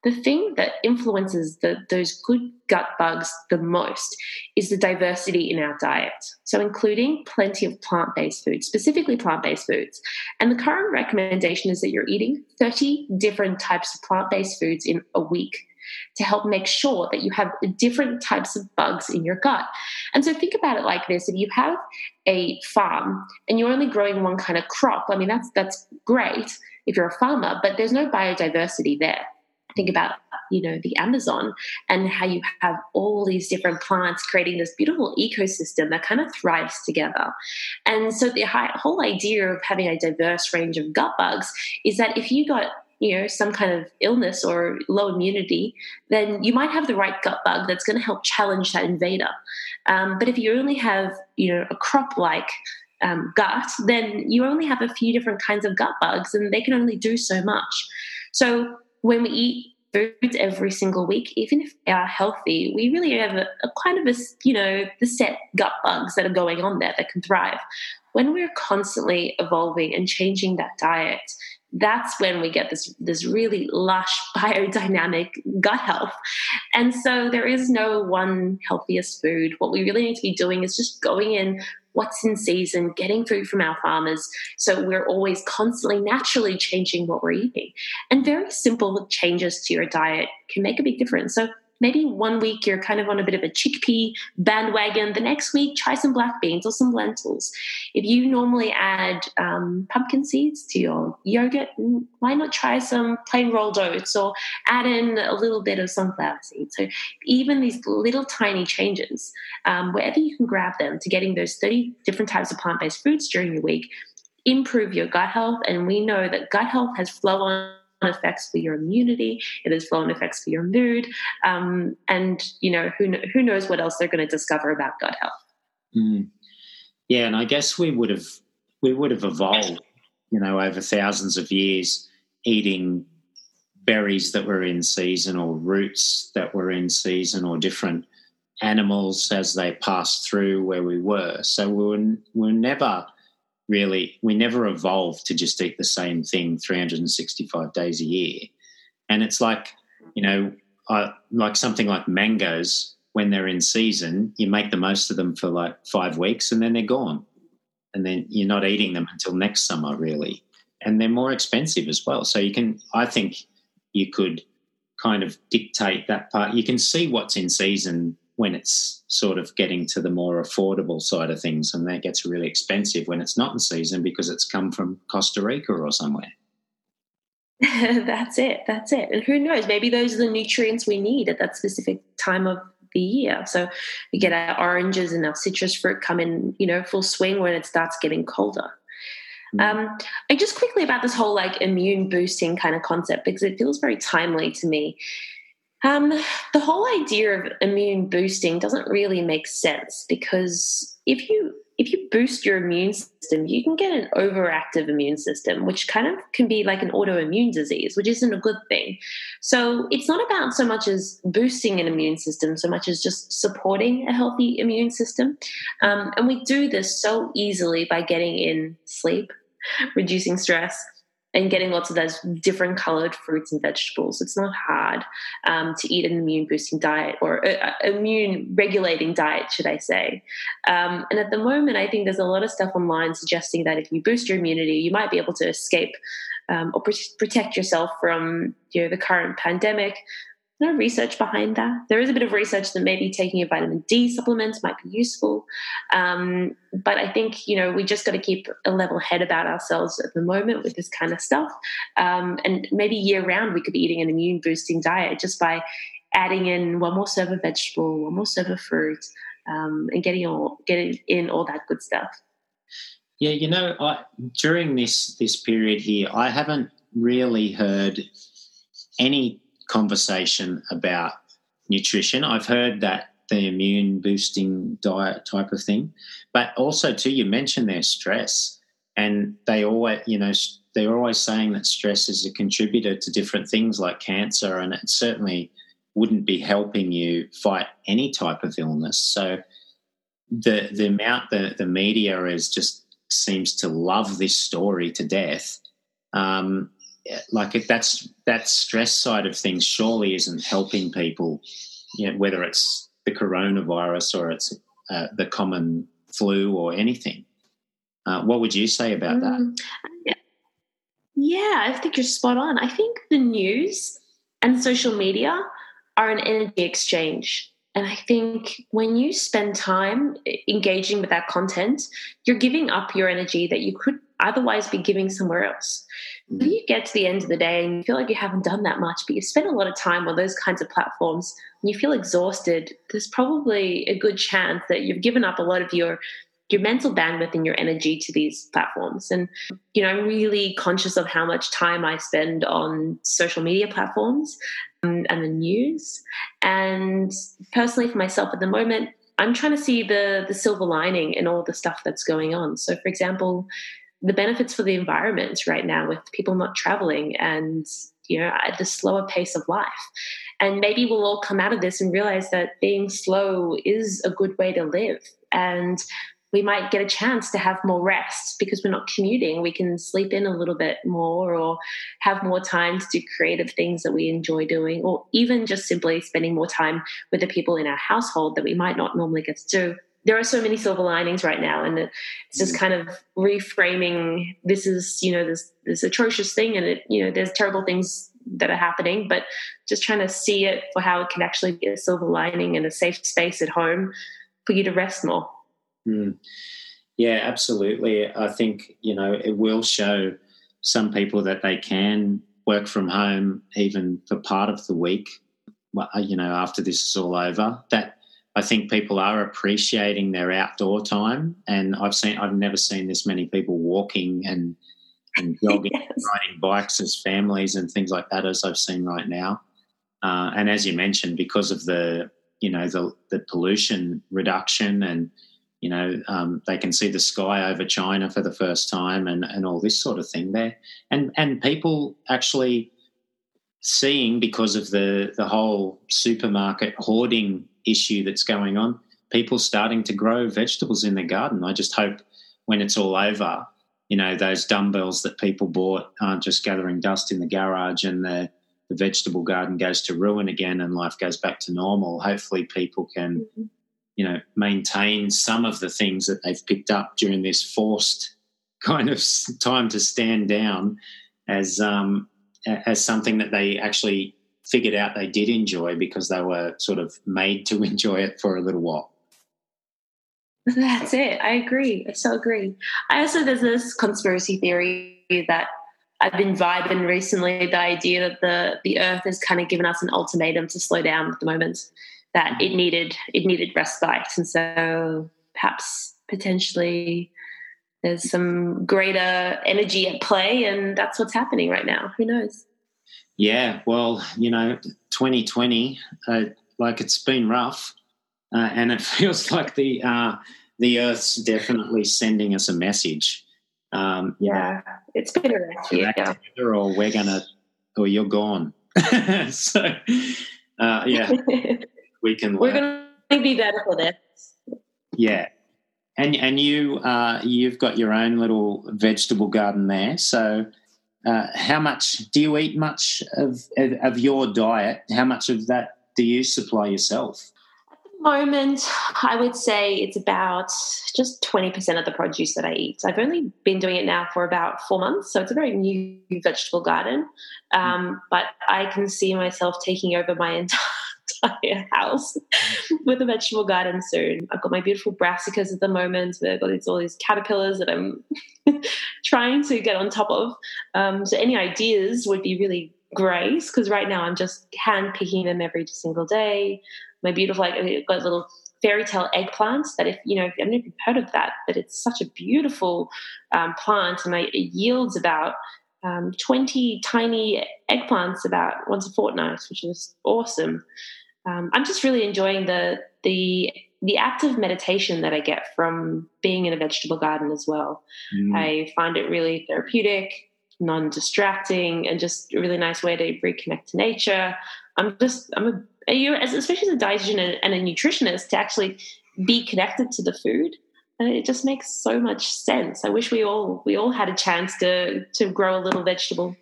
The thing that influences those good gut bugs the most is the diversity in our diet. So including plenty of plant-based foods, specifically plant-based foods. And the current recommendation is that you're eating 30 different types of plant-based foods in a week to help make sure that you have different types of bugs in your gut. And so think about it like this. If you have a farm and you're only growing one kind of crop, I mean, that's great if you're a farmer, but there's no biodiversity there. Think about, you know, the Amazon and how you have all these different plants creating this beautiful ecosystem that kind of thrives together. And so the whole idea of having a diverse range of gut bugs is that if you got, you know, some kind of illness or low immunity, then you might have the right gut bug that's going to help challenge that invader. But if you only have, you know, a crop like gut, then you only have a few different kinds of gut bugs and they can only do so much. So when we eat foods every single week, even if they are healthy, we really have a kind of a, you know, the set gut bugs that are going on there that can thrive. When we're constantly evolving and changing that diet, that's when we get this really lush biodynamic gut health. And so there is no one healthiest food. What we really need to be doing is just going in what's in season, getting food from our farmers, so we're always constantly naturally changing what we're eating. And very simple changes to your diet can make a big difference. So maybe one week you're kind of on a bit of a chickpea bandwagon. The next week, try some black beans or some lentils. If you normally add pumpkin seeds to your yogurt, why not try some plain rolled oats or add in a little bit of sunflower seeds? So even these little tiny changes, wherever you can grab them, to getting those 30 different types of plant-based foods during your week, improve your gut health. And we know that gut health has flow-on effects for your immunity. It has flow-on effects for your mood. And, you know, who knows what else they're going to discover about gut health. Yeah, and I guess we would have evolved, you know, over thousands of years, eating berries that were in season or roots that were in season or different animals as they passed through where we were. So we never evolved to just eat the same thing 365 days a year. And it's like, you know, like something like mangoes, when they're in season, you make the most of them for like 5 weeks and then they're gone. And then you're not eating them until next summer, really. And they're more expensive as well. So I think you could kind of dictate that part. You can see what's in season when it's sort of getting to the more affordable side of things, and that gets really expensive when it's not in season because it's come from Costa Rica or somewhere. That's it. And who knows, maybe those are the nutrients we need at that specific time of the year. So we get our oranges and our citrus fruit come in, you know, full swing when it starts getting colder. I just quickly about this whole like immune boosting kind of concept, because it feels very timely to me. The whole idea of immune boosting doesn't really make sense, because if you boost your immune system, you can get an overactive immune system, which kind of can be like an autoimmune disease, which isn't a good thing. So it's not about so much as boosting an immune system, so much as just supporting a healthy immune system. And we do this so easily by getting in sleep, reducing stress, and getting lots of those different colored fruits and vegetables. It's not hard to eat an immune-boosting diet, or immune-regulating diet, should I say. And at the moment, I think there's a lot of stuff online suggesting that if you boost your immunity, you might be able to escape or protect yourself from the current pandemic. No research behind that. There is a bit of research that maybe taking a vitamin D supplement might be useful. But I think, we just got to keep a level head about ourselves at the moment with this kind of stuff. And maybe year round we could be eating an immune boosting diet just by adding in one more serve of vegetable, one more serve of fruit, and getting in all that good stuff. Yeah, during this period here, I haven't really heard any conversation about nutrition. I've heard that the immune boosting diet type of thing, but also too, you mentioned their stress, and they always, they're always saying that stress is a contributor to different things like cancer, and it certainly wouldn't be helping you fight any type of illness. So the amount that the media is just seems to love this story to death. Like if that stress side of things surely isn't helping people, whether it's the coronavirus or it's the common flu or anything. What would you say about that? Yeah, I think you're spot on. I think the news and social media are an energy exchange. And I think when you spend time engaging with that content, you're giving up your energy that you could otherwise be giving somewhere else. So you get to the end of the day and you feel like you haven't done that much, but you spend a lot of time on those kinds of platforms and you feel exhausted. There's probably a good chance that you've given up a lot of your mental bandwidth and your energy to these platforms. And, I'm really conscious of how much time I spend on social media platforms and the news. And personally for myself at the moment, I'm trying to see the silver lining in all the stuff that's going on. So, for example, the benefits for the environment right now with people not traveling and, at the slower pace of life. And maybe we'll all come out of this and realize that being slow is a good way to live. And we might get a chance to have more rest because we're not commuting. We can sleep in a little bit more or have more time to do creative things that we enjoy doing, or even just simply spending more time with the people in our household that we might not normally get to do. There are so many silver linings right now, and it's just kind of reframing this is, this atrocious thing, and there's terrible things that are happening, but just trying to see it for how it can actually be a silver lining and a safe space at home for you to rest more. Mm. Yeah, absolutely. I think, it will show some people that they can work from home even for part of the week, after this is all over. That I think people are appreciating their outdoor time, and I've never seen this many people walking and jogging, yes, and riding bikes as families and things like that as I've seen right now. And as you mentioned, because of the pollution reduction, and they can see the sky over China for the first time, and all this sort of thing there, and people actually seeing, because of the whole supermarket hoarding issue that's going on, people starting to grow vegetables in their garden. I just hope when it's all over, those dumbbells that people bought aren't just gathering dust in the garage and the vegetable garden goes to ruin again and life goes back to normal. Hopefully people can, maintain some of the things that they've picked up during this forced kind of time to stand down as something that they actually figured out they did enjoy because they were sort of made to enjoy it for a little while. That's it. I agree. I so agree. I also, there's this conspiracy theory that I've been vibing recently, the idea that the earth has kind of given us an ultimatum to slow down at the moment, that it needed respite. And so perhaps potentially there's some greater energy at play, and that's what's happening right now. Who knows? Yeah, well, 2020, it's been rough, and it feels like the Earth's definitely sending us a message. It's been a rough year. Or you're gone. So, we're going to be better for this. Yeah, and you've got your own little vegetable garden there, so. How much do you eat? Much of your diet? How much of that do you supply yourself? At the moment, I would say it's about just 20% of the produce that I eat. I've only been doing it now for about 4 months, so it's a very new vegetable garden. But I can see myself taking over my entire house with a vegetable garden soon. I've got my beautiful brassicas at the moment. I've got all these caterpillars that I'm trying to get on top of. So any ideas would be really great, because right now I'm just hand picking them every single day. My beautiful, I've got little fairy tale eggplants that I don't know if you've heard of that, but it's such a beautiful plant, and it yields about 20 tiny eggplants about once a fortnight, which is awesome. I'm just really enjoying the act of meditation that I get from being in a vegetable garden as well. I find it really therapeutic, non-distracting, and just a really nice way to reconnect to nature. Especially as a dietitian and a nutritionist, to actually be connected to the food. It just makes so much sense. I wish we all had a chance to grow a little vegetable.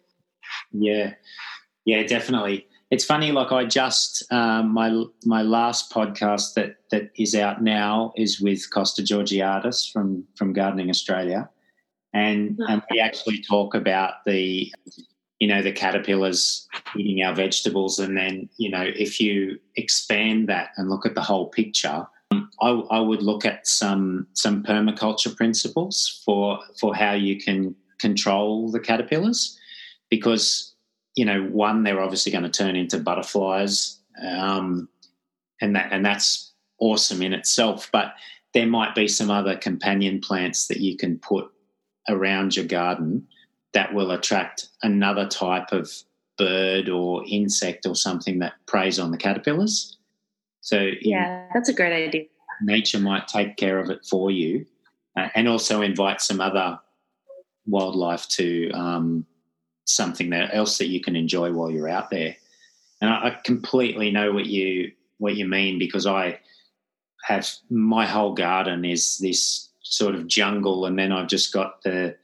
Yeah, definitely. It's funny. Like I just my last podcast that is out now is with Costa Georgiadis from Gardening Australia, and we actually talk about the caterpillars eating our vegetables, and then if you expand that and look at the whole picture. I would look at some permaculture principles for how you can control the caterpillars, because one, they're obviously going to turn into butterflies, and that's awesome in itself. But there might be some other companion plants that you can put around your garden that will attract another type of bird or insect or something that preys on the caterpillars. So yeah, that's a great idea. Nature might take care of it for you, and also invite some other wildlife to something else that you can enjoy while you're out there. And I completely know what you mean, because I have my whole garden is this sort of jungle, and then I've just got the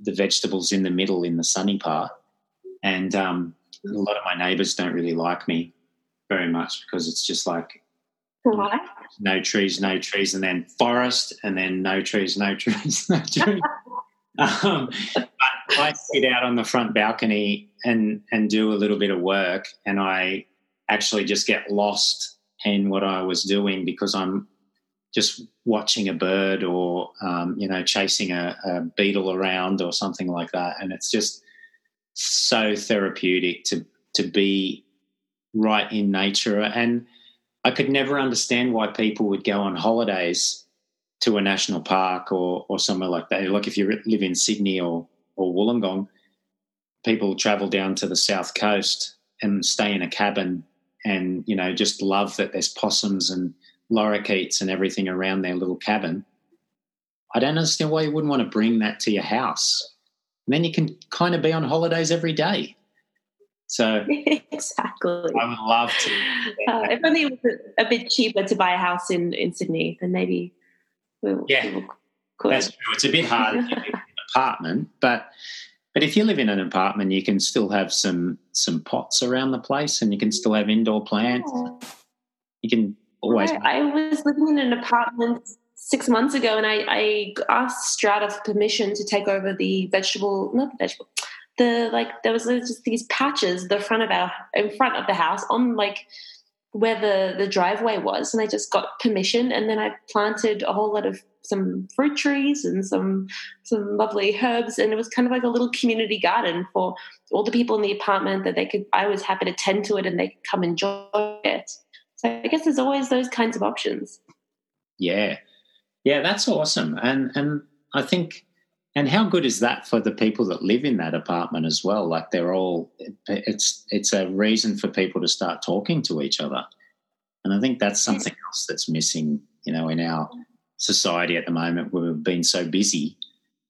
vegetables in the middle in the sunny part. And a lot of my neighbours don't really like me very much, because it's just like no trees, and then forest, and then no trees. But I sit out on the front balcony and do a little bit of work, and I actually just get lost in what I was doing, because I'm just watching a bird or, chasing a beetle around or something like that. And it's just so therapeutic to be right in nature. And I could never understand why people would go on holidays to a national park or somewhere like that. Like if you live in Sydney or Wollongong, people travel down to the south coast and stay in a cabin and, just love that there's possums and lorikeets and everything around their little cabin. I don't understand why you wouldn't want to bring that to your house. And then you can kind of be on holidays every day. So exactly, I would love to. If only it was a bit cheaper to buy a house in Sydney, then maybe that's true. It's a bit harder if you live in an apartment, but if you live in an apartment, you can still have some pots around the place, and you can still have indoor plants. Yeah. You can always. I was living in an apartment 6 months ago, and I asked Strata for permission to take over there was just these patches in front of the house on where the driveway was, and I just got permission, and then I planted a whole lot of some fruit trees and some lovely herbs, and it was kind of like a little community garden for all the people in the apartment that I was happy to tend to it, and they could come enjoy it. So I guess there's always those kinds of options. Yeah, that's awesome, and I think. And how good is that for the people that live in that apartment as well? Like they're all, it's a reason for people to start talking to each other. And I think that's something else that's missing, you know, in our society at the moment, where we've been so busy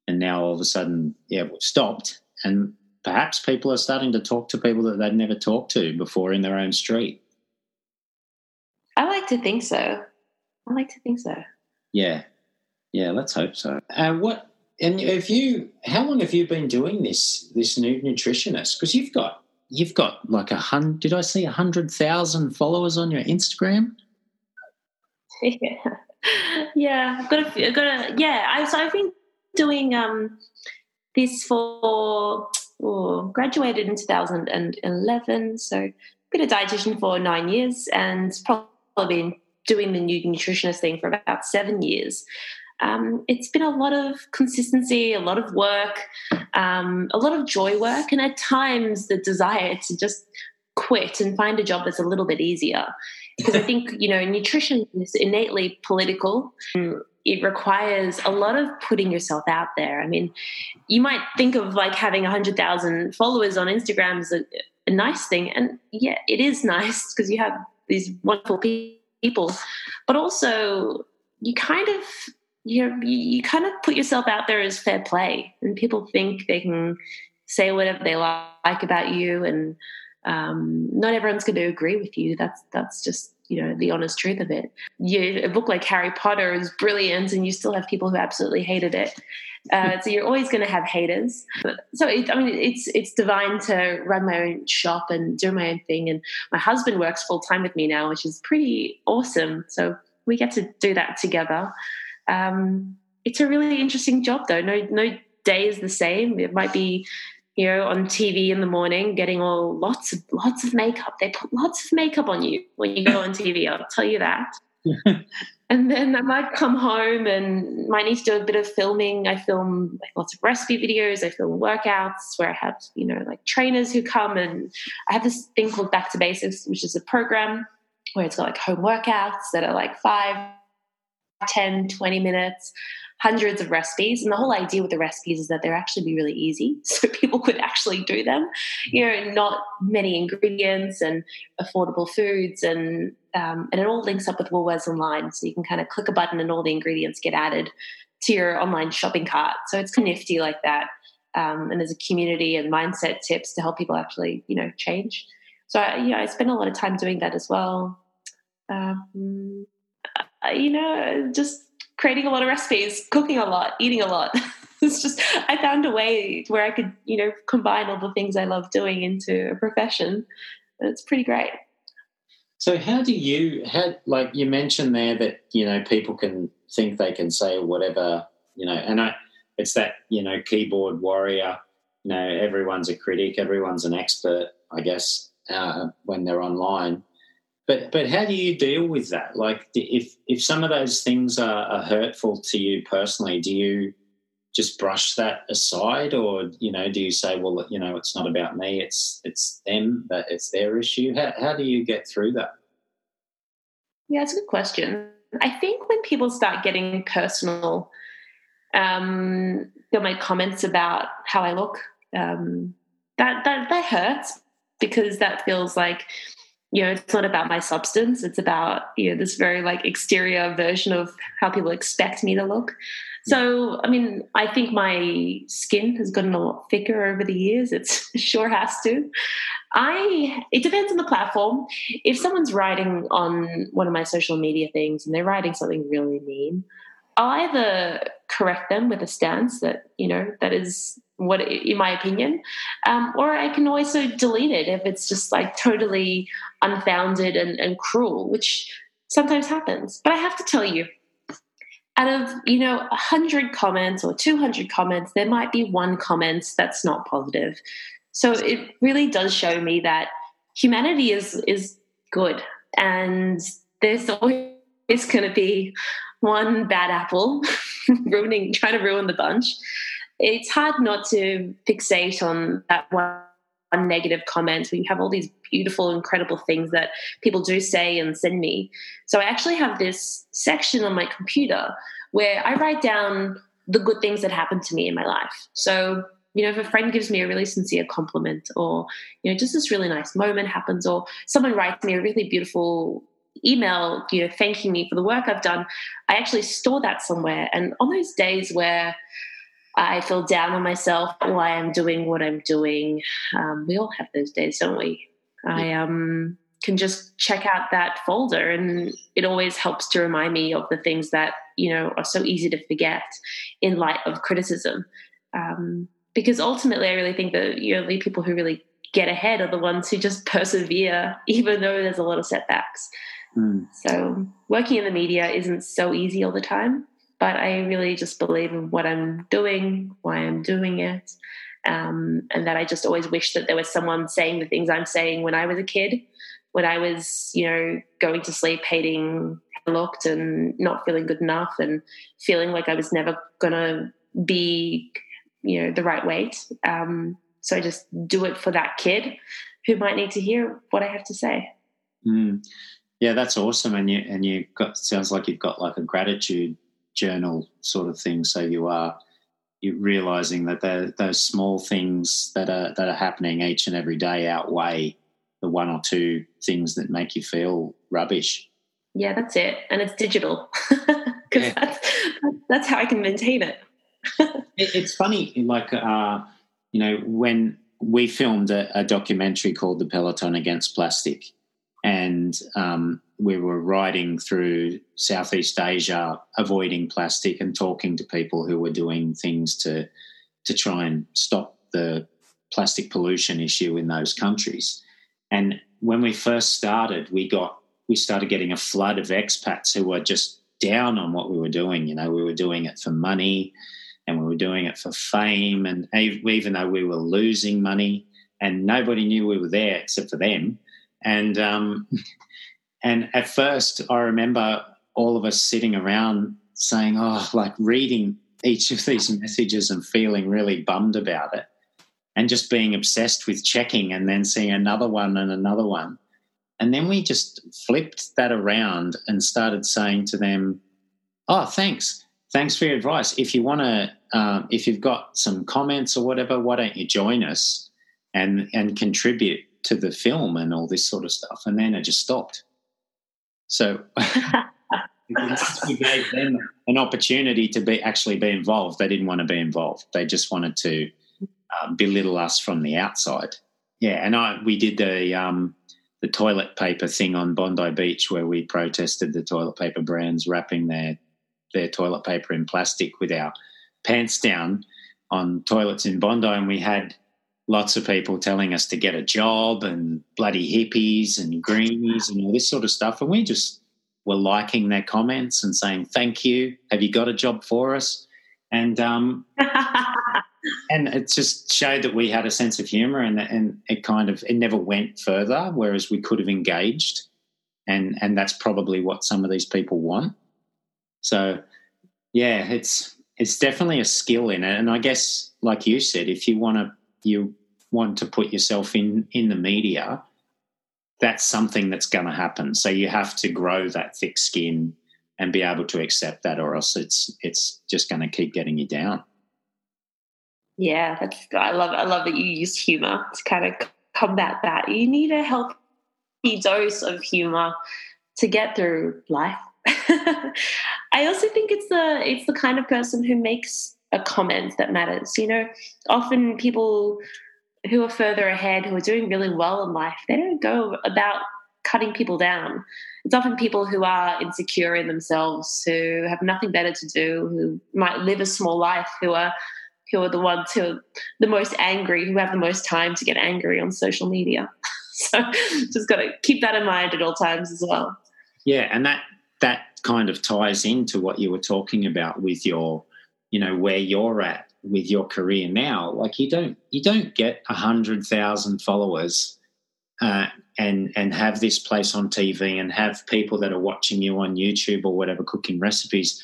and now all of a sudden, we've stopped, and perhaps people are starting to talk to people that they'd never talked to before in their own street. I like to think so. Yeah, let's hope so. How long have you been doing this Nude Nutritionist? Because you've got like 100, did I see 100,000 followers on your Instagram? Yeah. So I've been doing this for, graduated in 2011, so been a dietitian for 9 years and probably been doing the Nude Nutritionist thing for about 7 years. It's been a lot of consistency, a lot of work, a lot of joy work, and at times the desire to just quit and find a job that's a little bit easier. Because I think, you know, nutrition is innately political. It requires a lot of putting yourself out there. I mean, you might think of like having 100,000 followers on Instagram as a nice thing, and yeah, it is nice because you have these wonderful people, but also you kind of... You put yourself out there as fair play, and people think they can say whatever they like about you, and not everyone's going to agree with you. That's just, you know, the honest truth of it. A book like Harry Potter is brilliant, and you still have people who absolutely hated it. So you're always going to have haters. It's divine to run my own shop and do my own thing. And my husband works full time with me now, which is pretty awesome. So we get to do that together. It's a really interesting job though. No day is the same. It might be, you know, on TV in the morning getting lots of makeup. They put lots of makeup on you when you go on TV, I'll tell you that. And then I might come home and might need to do a bit of filming. I film like lots of recipe videos. I film workouts where I have, you know, like trainers who come, and I have this thing called Back to Basics, which is a program where it's got like home workouts that are like 5, 10, 20 minutes, hundreds of recipes. And the whole idea with the recipes is that they're actually be really easy, so people could actually do them, you know, not many ingredients and affordable foods. And it all links up with Woolworths online, so you can kind of click a button and all the ingredients get added to your online shopping cart. So it's kind of nifty like that. And there's a community and mindset tips to help people actually, you know, change. So, I spend a lot of time doing that as well. You know, just creating a lot of recipes, cooking a lot, eating a lot. It's just, I found a way where I could, you know, combine all the things I love doing into a profession. It's pretty great. So how, like you mentioned there that, you know, people can think they can say whatever, you know, and it's that, you know, keyboard warrior, you know, everyone's a critic, everyone's an expert, I guess, when they're online. But how do you deal with that? Like if some of those things are hurtful to you personally, do you just brush that aside, or, you know, do you say, well, you know, it's not about me, it's them, that it's their issue? How do you get through that? Yeah, it's a good question. I think when people start getting personal, they'll make comments about how I look. That hurts, because that feels like, you know, it's not about my substance. It's about, you know, this very like exterior version of how people expect me to look. So, I mean, I think my skin has gotten a lot thicker over the years. It sure has to. It depends on the platform. If someone's writing on one of my social media things and they're writing something really mean, I'll either correct them with a stance that, you know, that is what, in my opinion, or I can also delete it if it's just like totally unfounded and cruel, which sometimes happens. But I have to tell you, out of, you know, 100 comments or 200 comments, there might be one comment that's not positive. So it really does show me that humanity is good, and there's always going to be one bad apple trying to ruin the bunch. It's hard not to fixate on that one negative comment when you have all these beautiful, incredible things that people do say and send me. So I actually have this section on my computer where I write down the good things that happened to me in my life. So, you know, if a friend gives me a really sincere compliment, or, you know, just this really nice moment happens, or someone writes me a really beautiful email, you know, thanking me for the work I've done, I actually store that somewhere. And on those days where I feel down on myself, why I'm doing what I'm doing, we all have those days, don't we? I can just check out that folder, and it always helps to remind me of the things that, you know, are so easy to forget in light of criticism. Because ultimately I really think that, you know, the people who really get ahead are the ones who just persevere, even though there's a lot of setbacks. So working in the media isn't so easy all the time, but I really just believe in what I'm doing, why I'm doing it. And that I just always wish that there was someone saying the things I'm saying when I was a kid, when I was, you know, going to sleep hating how I looked and not feeling good enough and feeling like I was never going to be, you know, the right weight. So I just do it for that kid who might need to hear what I have to say. Yeah, that's awesome. And you got, sounds like you've got like a gratitude journal sort of thing. So you are, you're realising that those small things that are happening each and every day outweigh the one or two things that make you feel rubbish. Yeah, that's it. And it's digital because that's how I can maintain it. It's funny, like, you know, when we filmed a documentary called The Peloton Against Plastic, and we were riding through Southeast Asia avoiding plastic and talking to people who were doing things to try and stop the plastic pollution issue in those countries. And when we first started, we started getting a flood of expats who were just down on what we were doing. You know, we were doing it for money and we were doing it for fame, and even though we were losing money and nobody knew we were there except for them. And at first I remember all of us sitting around saying, oh, like reading each of these messages and feeling really bummed about it and just being obsessed with checking and then seeing another one and another one. And then we just flipped that around and started saying to them, oh, thanks. Thanks for your advice. If you want to, if you've got some comments or whatever, why don't you join us and contribute to the film and all this sort of stuff? And then it just stopped. So we gave them an opportunity to be involved. They didn't want to be involved. They just wanted to belittle us from the outside. Yeah, and we did the toilet paper thing on Bondi Beach where we protested the toilet paper brands wrapping their toilet paper in plastic with our pants down on toilets in Bondi, and we had lots of people telling us to get a job and bloody hippies and greenies and all this sort of stuff. And we just were liking their comments and saying, thank you, have you got a job for us? And and it just showed that we had a sense of humour, and it kind of, it never went further, whereas we could have engaged. And that's probably what some of these people want. So, yeah, it's definitely a skill in it. And I guess, like you said, if you want to put yourself in the media, that's something that's going to happen. So you have to grow that thick skin and be able to accept that, or else it's just going to keep getting you down. Yeah, I love that you use humour to kind of combat that. You need a healthy dose of humour to get through life. I also think it's the kind of person who makes a comment that matters. You know, often people who are further ahead, who are doing really well in life, they don't go about cutting people down. It's often people who are insecure in themselves, who have nothing better to do, who might live a small life, who are the ones who are the most angry, who have the most time to get angry on social media. So just got to keep that in mind at all times as well. Yeah, and that kind of ties into what you were talking about with your, you know, where you're at with your career now. Like you don't get 100,000 followers and have this place on TV and have people that are watching you on YouTube or whatever cooking recipes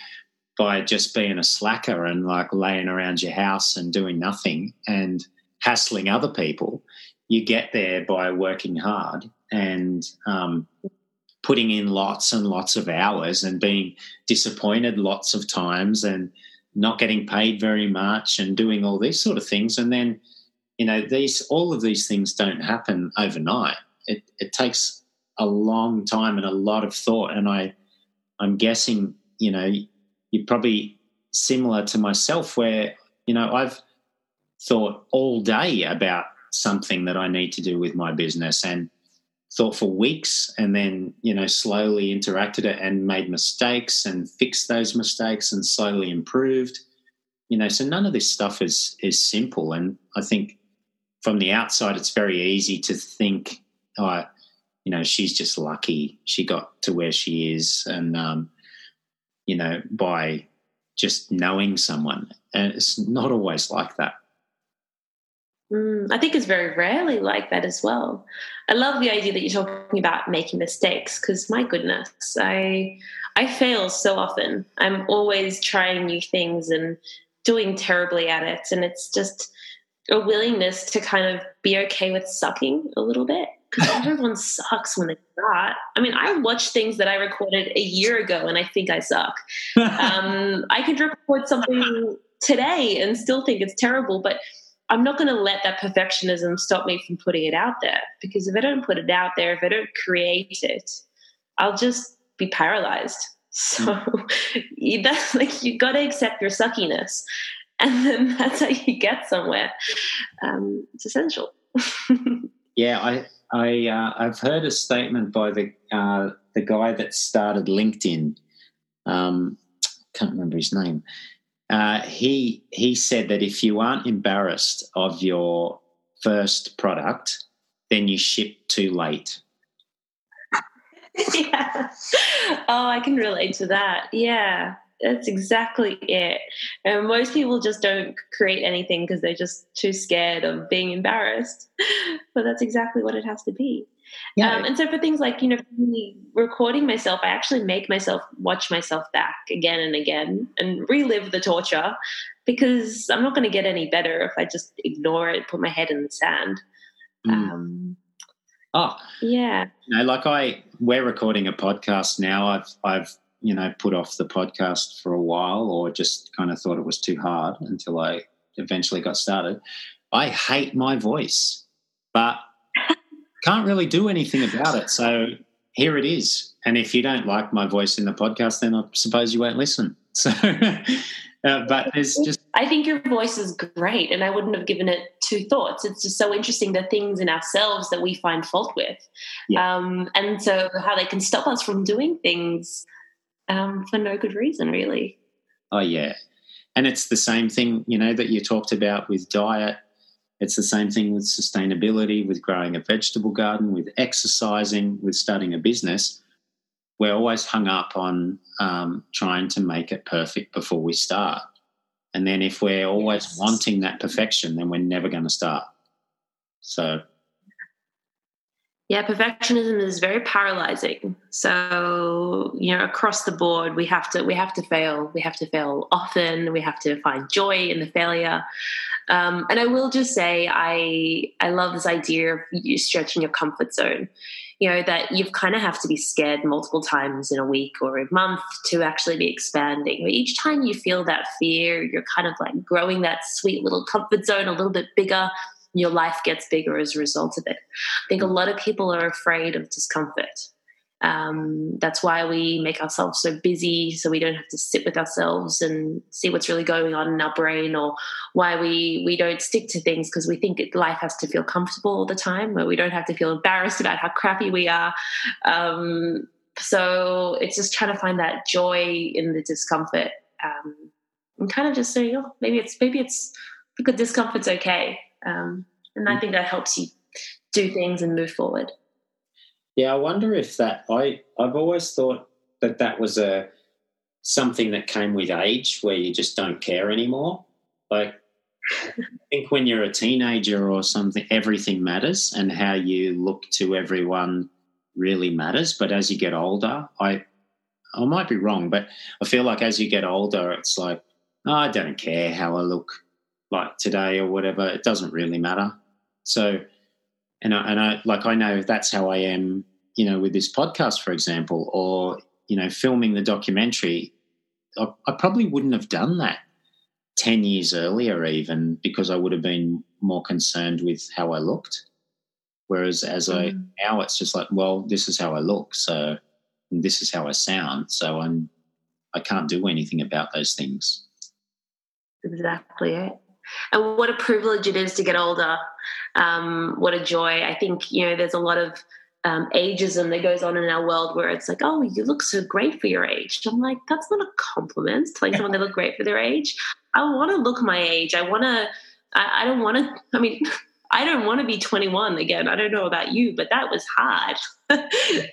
by just being a slacker and like laying around your house and doing nothing and hassling other people. You get there by working hard and putting in lots and lots of hours and being disappointed lots of times and not getting paid very much and doing all these sort of things. And then, you know, all of these things don't happen overnight. It takes a long time and a lot of thought. And I'm guessing, you know, you're probably similar to myself where, you know, I've thought all day about something that I need to do with my business and thought for weeks and then, you know, slowly interacted it and made mistakes and fixed those mistakes and slowly improved. You know, so none of this stuff is simple. And I think from the outside it's very easy to think, oh, you know, she's just lucky she got to where she is and, you know, by just knowing someone. And it's not always like that. I think it's very rarely like that as well. I love the idea that you're talking about making mistakes because, my goodness, I fail so often. I'm always trying new things and doing terribly at it, and it's just a willingness to kind of be okay with sucking a little bit because everyone sucks when they start. I mean, I watch things that I recorded a year ago and I think I suck. I could record something today and still think it's terrible, but I'm not going to let that perfectionism stop me from putting it out there, because if I don't put it out there, if I don't create it, I'll just be paralyzed. So that's like, you got to accept your suckiness, and then that's how you get somewhere. It's essential. Yeah, I've heard a statement by the guy that started LinkedIn. Can't remember his name. He said that if you aren't embarrassed of your first product, then you ship too late. Yeah. Oh, I can relate to that. Yeah, that's exactly it. And most people just don't create anything because they're just too scared of being embarrassed. But that's exactly what it has to be. Yeah. And so for things like, you know, recording myself, I actually make myself watch myself back again and again and relive the torture, because I'm not going to get any better if I just ignore it, put my head in the sand. Yeah. You know, like we're recording a podcast now. I've, you know, put off the podcast for a while, or just kind of thought it was too hard until I eventually got started. I hate my voice, but can't really do anything about it, so here it is. And if you don't like my voice in the podcast, then I suppose you won't listen. So, but it's just... I think your voice is great, and I wouldn't have given it two thoughts. It's just so interesting, the things in ourselves that we find fault with. Yeah. And so how they can stop us from doing things for no good reason, really. Oh, yeah. And it's the same thing, you know, that you talked about with diet. It's the same thing with sustainability, with growing a vegetable garden, with exercising, with starting a business. We're always hung up on trying to make it perfect before we start. And then if we're always wanting that perfection, then we're never going to start. So, yeah, perfectionism is very paralyzing. So, you know, across the board, we have to fail. We have to fail often. We have to find joy in the failure. And I will just say I love this idea of you stretching your comfort zone, you know, that you kind of have to be scared multiple times in a week or a month to actually be expanding. But each time you feel that fear, you're kind of like growing that sweet little comfort zone a little bit bigger. Your life gets bigger as a result of it. I think a lot of people are afraid of discomfort. That's why we make ourselves so busy, so we don't have to sit with ourselves and see what's really going on in our brain, or why we don't stick to things because we think life has to feel comfortable all the time, where we don't have to feel embarrassed about how crappy we are. So it's just trying to find that joy in the discomfort, and kind of just saying, oh, maybe it's because discomfort's okay. And I think that helps you do things and move forward. Yeah, I wonder if that, I've always thought that was something that came with age, where you just don't care anymore. Like, I think when you're a teenager or something, everything matters, and how you look to everyone really matters. But as you get older, I might be wrong, but I feel like as you get older, it's like, oh, I don't care how I look like today or whatever. It doesn't really matter. So... And I like, I know that's how I am, you know, with this podcast, for example, or, you know, filming the documentary. I probably wouldn't have done that 10 years earlier even, because I would have been more concerned with how I looked. Whereas as I now, it's just like, well, this is how I look, so, and this is how I sound, so I can't do anything about those things. Exactly it. And what a privilege it is to get older. What a joy. I think, you know, there's a lot of ageism that goes on in our world where it's like, oh, you look so great for your age. I'm like, that's not a compliment to like someone that look great for their age. I want to look my age. I don't want to be 21 again. I don't know about you, but that was hard.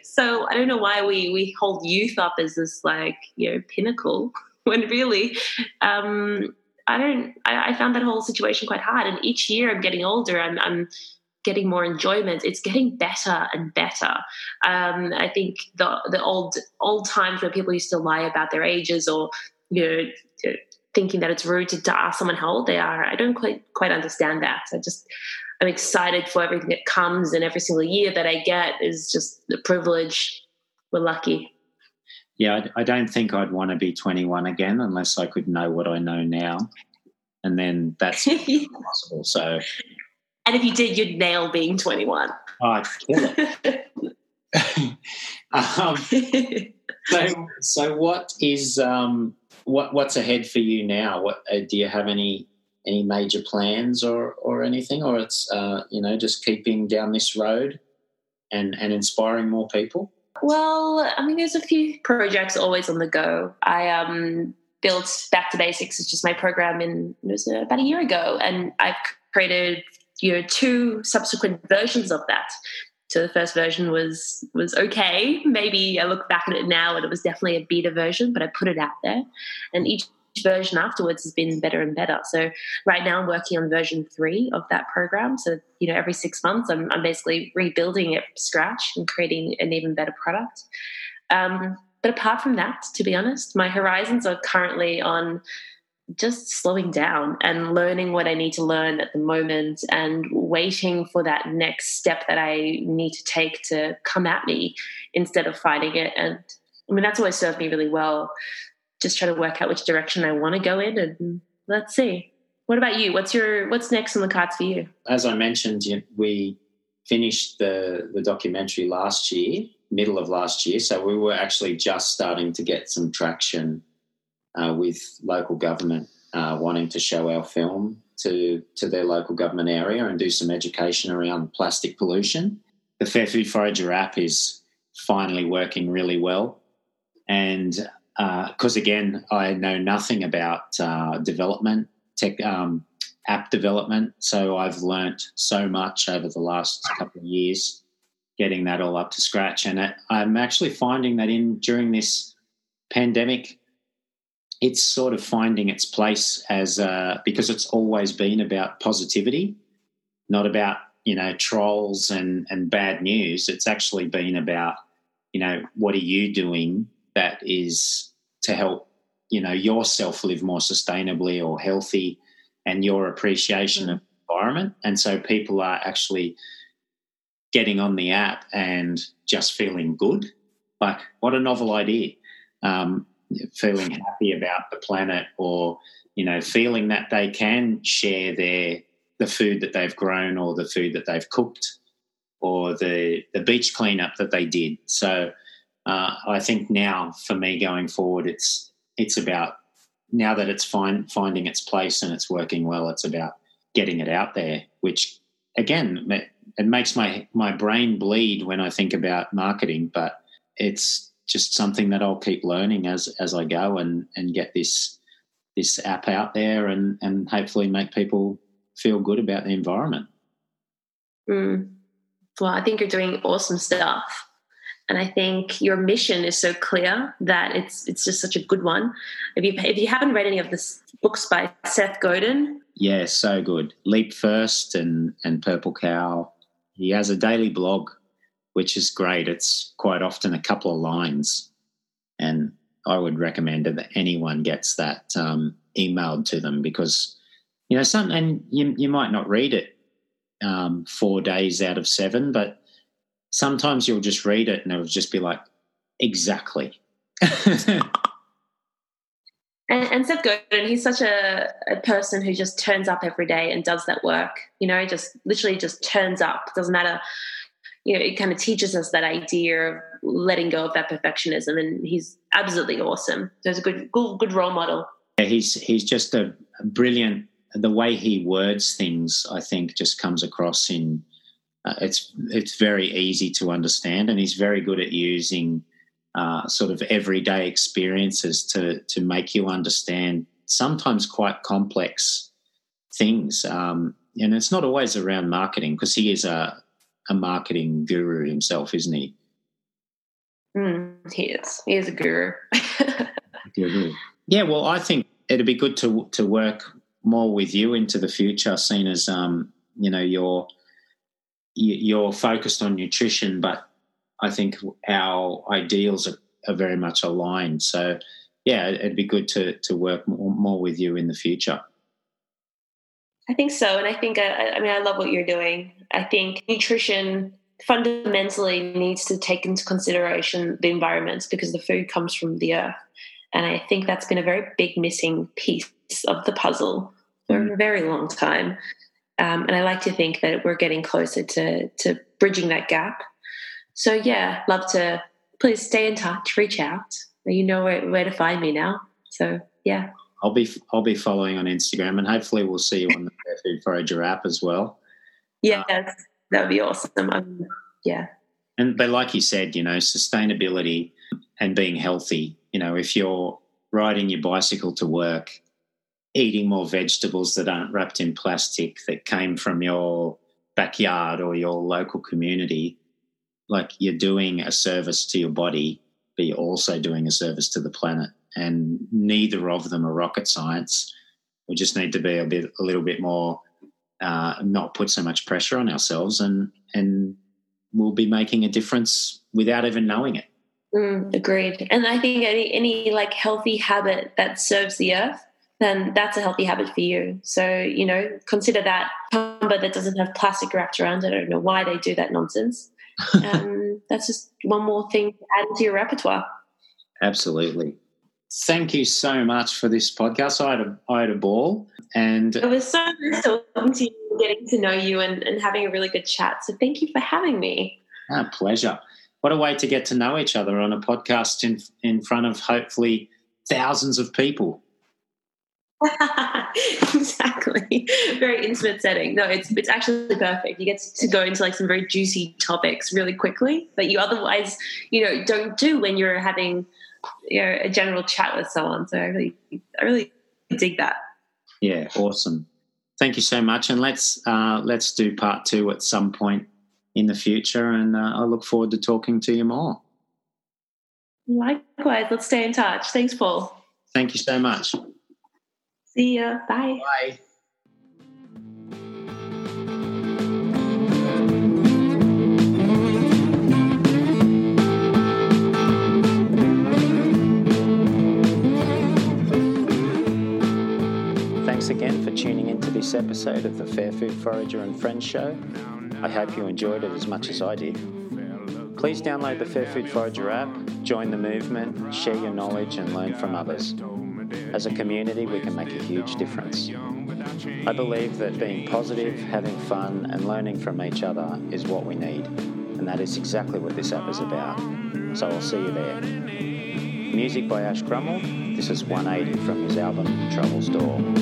So I don't know why we hold youth up as this like, you know, pinnacle when really I found that whole situation quite hard. And each year I'm getting older, I'm getting more enjoyment. It's getting better and better. I think the old times where people used to lie about their ages or, you know, thinking that it's rude to ask someone how old they are, I don't quite understand that. I'm excited for everything that comes, and every single year that I get is just a privilege. We're lucky. Yeah, I don't think I'd want to be 21 again unless I could know what I know now, and then that's impossible. So, and if you did, you'd nail being 21. Oh, I'd kill it. So what is what's ahead for you now? What do you have any major plans or anything, or it's just keeping down this road and inspiring more people? Well, I mean, there's a few projects always on the go. I built Back to Basics, which is my program, about a year ago, and I've created, you know, two subsequent versions of that. So the first version was okay. Maybe I look back at it now and it was definitely a beta version, but I put it out there, and each version afterwards has been better and better. So right now I'm working on version 3 of that program. So, you know, every 6 months I'm basically rebuilding it from scratch and creating an even better product. But apart from that, to be honest, my horizons are currently on just slowing down and learning what I need to learn at the moment and waiting for that next step that I need to take to come at me instead of fighting it. And I mean, that's always served me really well. Just try to work out which direction I want to go in, and let's see. What about you? What's next on the cards for you? As I mentioned, we finished the documentary last year, middle of last year, so we were actually just starting to get some traction with local government wanting to show our film to their local government area and do some education around plastic pollution. The Fair Food Forager app is finally working really well, and because, again, I know nothing about development, tech, app development, so I've learnt so much over the last couple of years getting that all up to scratch. And I'm actually finding that during this pandemic, it's sort of finding its place because it's always been about positivity, not about, you know, trolls and bad news. It's actually been about, you know, what are you doing that is to help, you know, yourself live more sustainably or healthy, and your appreciation of the environment. And so people are actually getting on the app and just feeling good. Like, what a novel idea, feeling happy about the planet, or, you know, feeling that they can share the food that they've grown or the food that they've cooked or the beach cleanup that they did. So I think now, for me going forward, it's about, now that it's finding its place and it's working well, it's about getting it out there, which, again, it makes my brain bleed when I think about marketing, but it's just something that I'll keep learning as I go and get this app out there and hopefully make people feel good about the environment. Well, I think you're doing awesome stuff. And I think your mission is so clear that it's just such a good one. If you haven't read any of the books by Seth Godin. Yeah, so good. Leap First and Purple Cow. He has a daily blog, which is great. It's quite often a couple of lines. And I would recommend that anyone gets that emailed to them, because, you know, you might not read it 4 days out of 7, but sometimes you'll just read it and it'll just be like, exactly. And Seth Godin, he's such a person who just turns up every day and does that work, you know, just literally just turns up. It doesn't matter, you know, it kind of teaches us that idea of letting go of that perfectionism, and he's absolutely awesome. So he's a good role model. Yeah, he's just a brilliant, the way he words things, I think, just comes across in, it's very easy to understand, and he's very good at using sort of everyday experiences to make you understand sometimes quite complex things. And it's not always around marketing, because he is a marketing guru himself, isn't he? He is. He is a guru. Yeah, well, I think it'd be good to work more with you into the future, seen as, you know, you're focused on nutrition, but I think our ideals are very much aligned. So, yeah, it'd be good to work more with you in the future. I think so. And I think, I mean, I love what you're doing. I think nutrition fundamentally needs to take into consideration the environment, because the food comes from the earth. And I think that's been a very big missing piece of the puzzle for a very long time. And I like to think that we're getting closer to bridging that gap. So, yeah, love to, please stay in touch, reach out. You know where to find me now. So, yeah. I'll be following on Instagram, and hopefully we'll see you on the Fair Food Forager app as well. Yeah, that would be awesome. Yeah. But like you said, you know, sustainability and being healthy, you know, if you're riding your bicycle to work, eating more vegetables that aren't wrapped in plastic, that came from your backyard or your local community, like, you're doing a service to your body, but you're also doing a service to the planet. And neither of them are rocket science. We just need to be a little bit more, not put so much pressure on ourselves, and we'll be making a difference without even knowing it. Agreed. And I think any like healthy habit that serves the earth, then that's a healthy habit for you. So, you know, consider that cucumber that doesn't have plastic wrapped around it. I don't know why they do that nonsense. That's just one more thing to add to your repertoire. Absolutely. Thank you so much for this podcast. I had a ball, and it was so nice talking to you, getting to know you, and having a really good chat. So thank you for having me. Ah, pleasure. What a way to get to know each other on a podcast in front of hopefully thousands of people. Exactly. Very intimate setting. No, it's actually perfect. You get to go into like some very juicy topics really quickly that you otherwise, you know, don't do when you're having, you know, a general chat with someone. So I really dig that. Yeah, awesome. Thank you so much. And let's do part 2 at some point in the future. And I look forward to talking to you more. Likewise. Let's stay in touch. Thanks, Paul. Thank you so much. See ya. Bye. Bye. Thanks again for tuning into this episode of the Fair Food Forager and Friends show. I hope you enjoyed it as much as I did. Please download the Fair Food Forager app, join the movement, share your knowledge, and learn from others. As a community, we can make a huge difference. I believe that being positive, having fun, and learning from each other is what we need, and that is exactly what this app is about. So I'll see you there. Music by Ash Grunwald. This is 180 from his album Trouble's Door.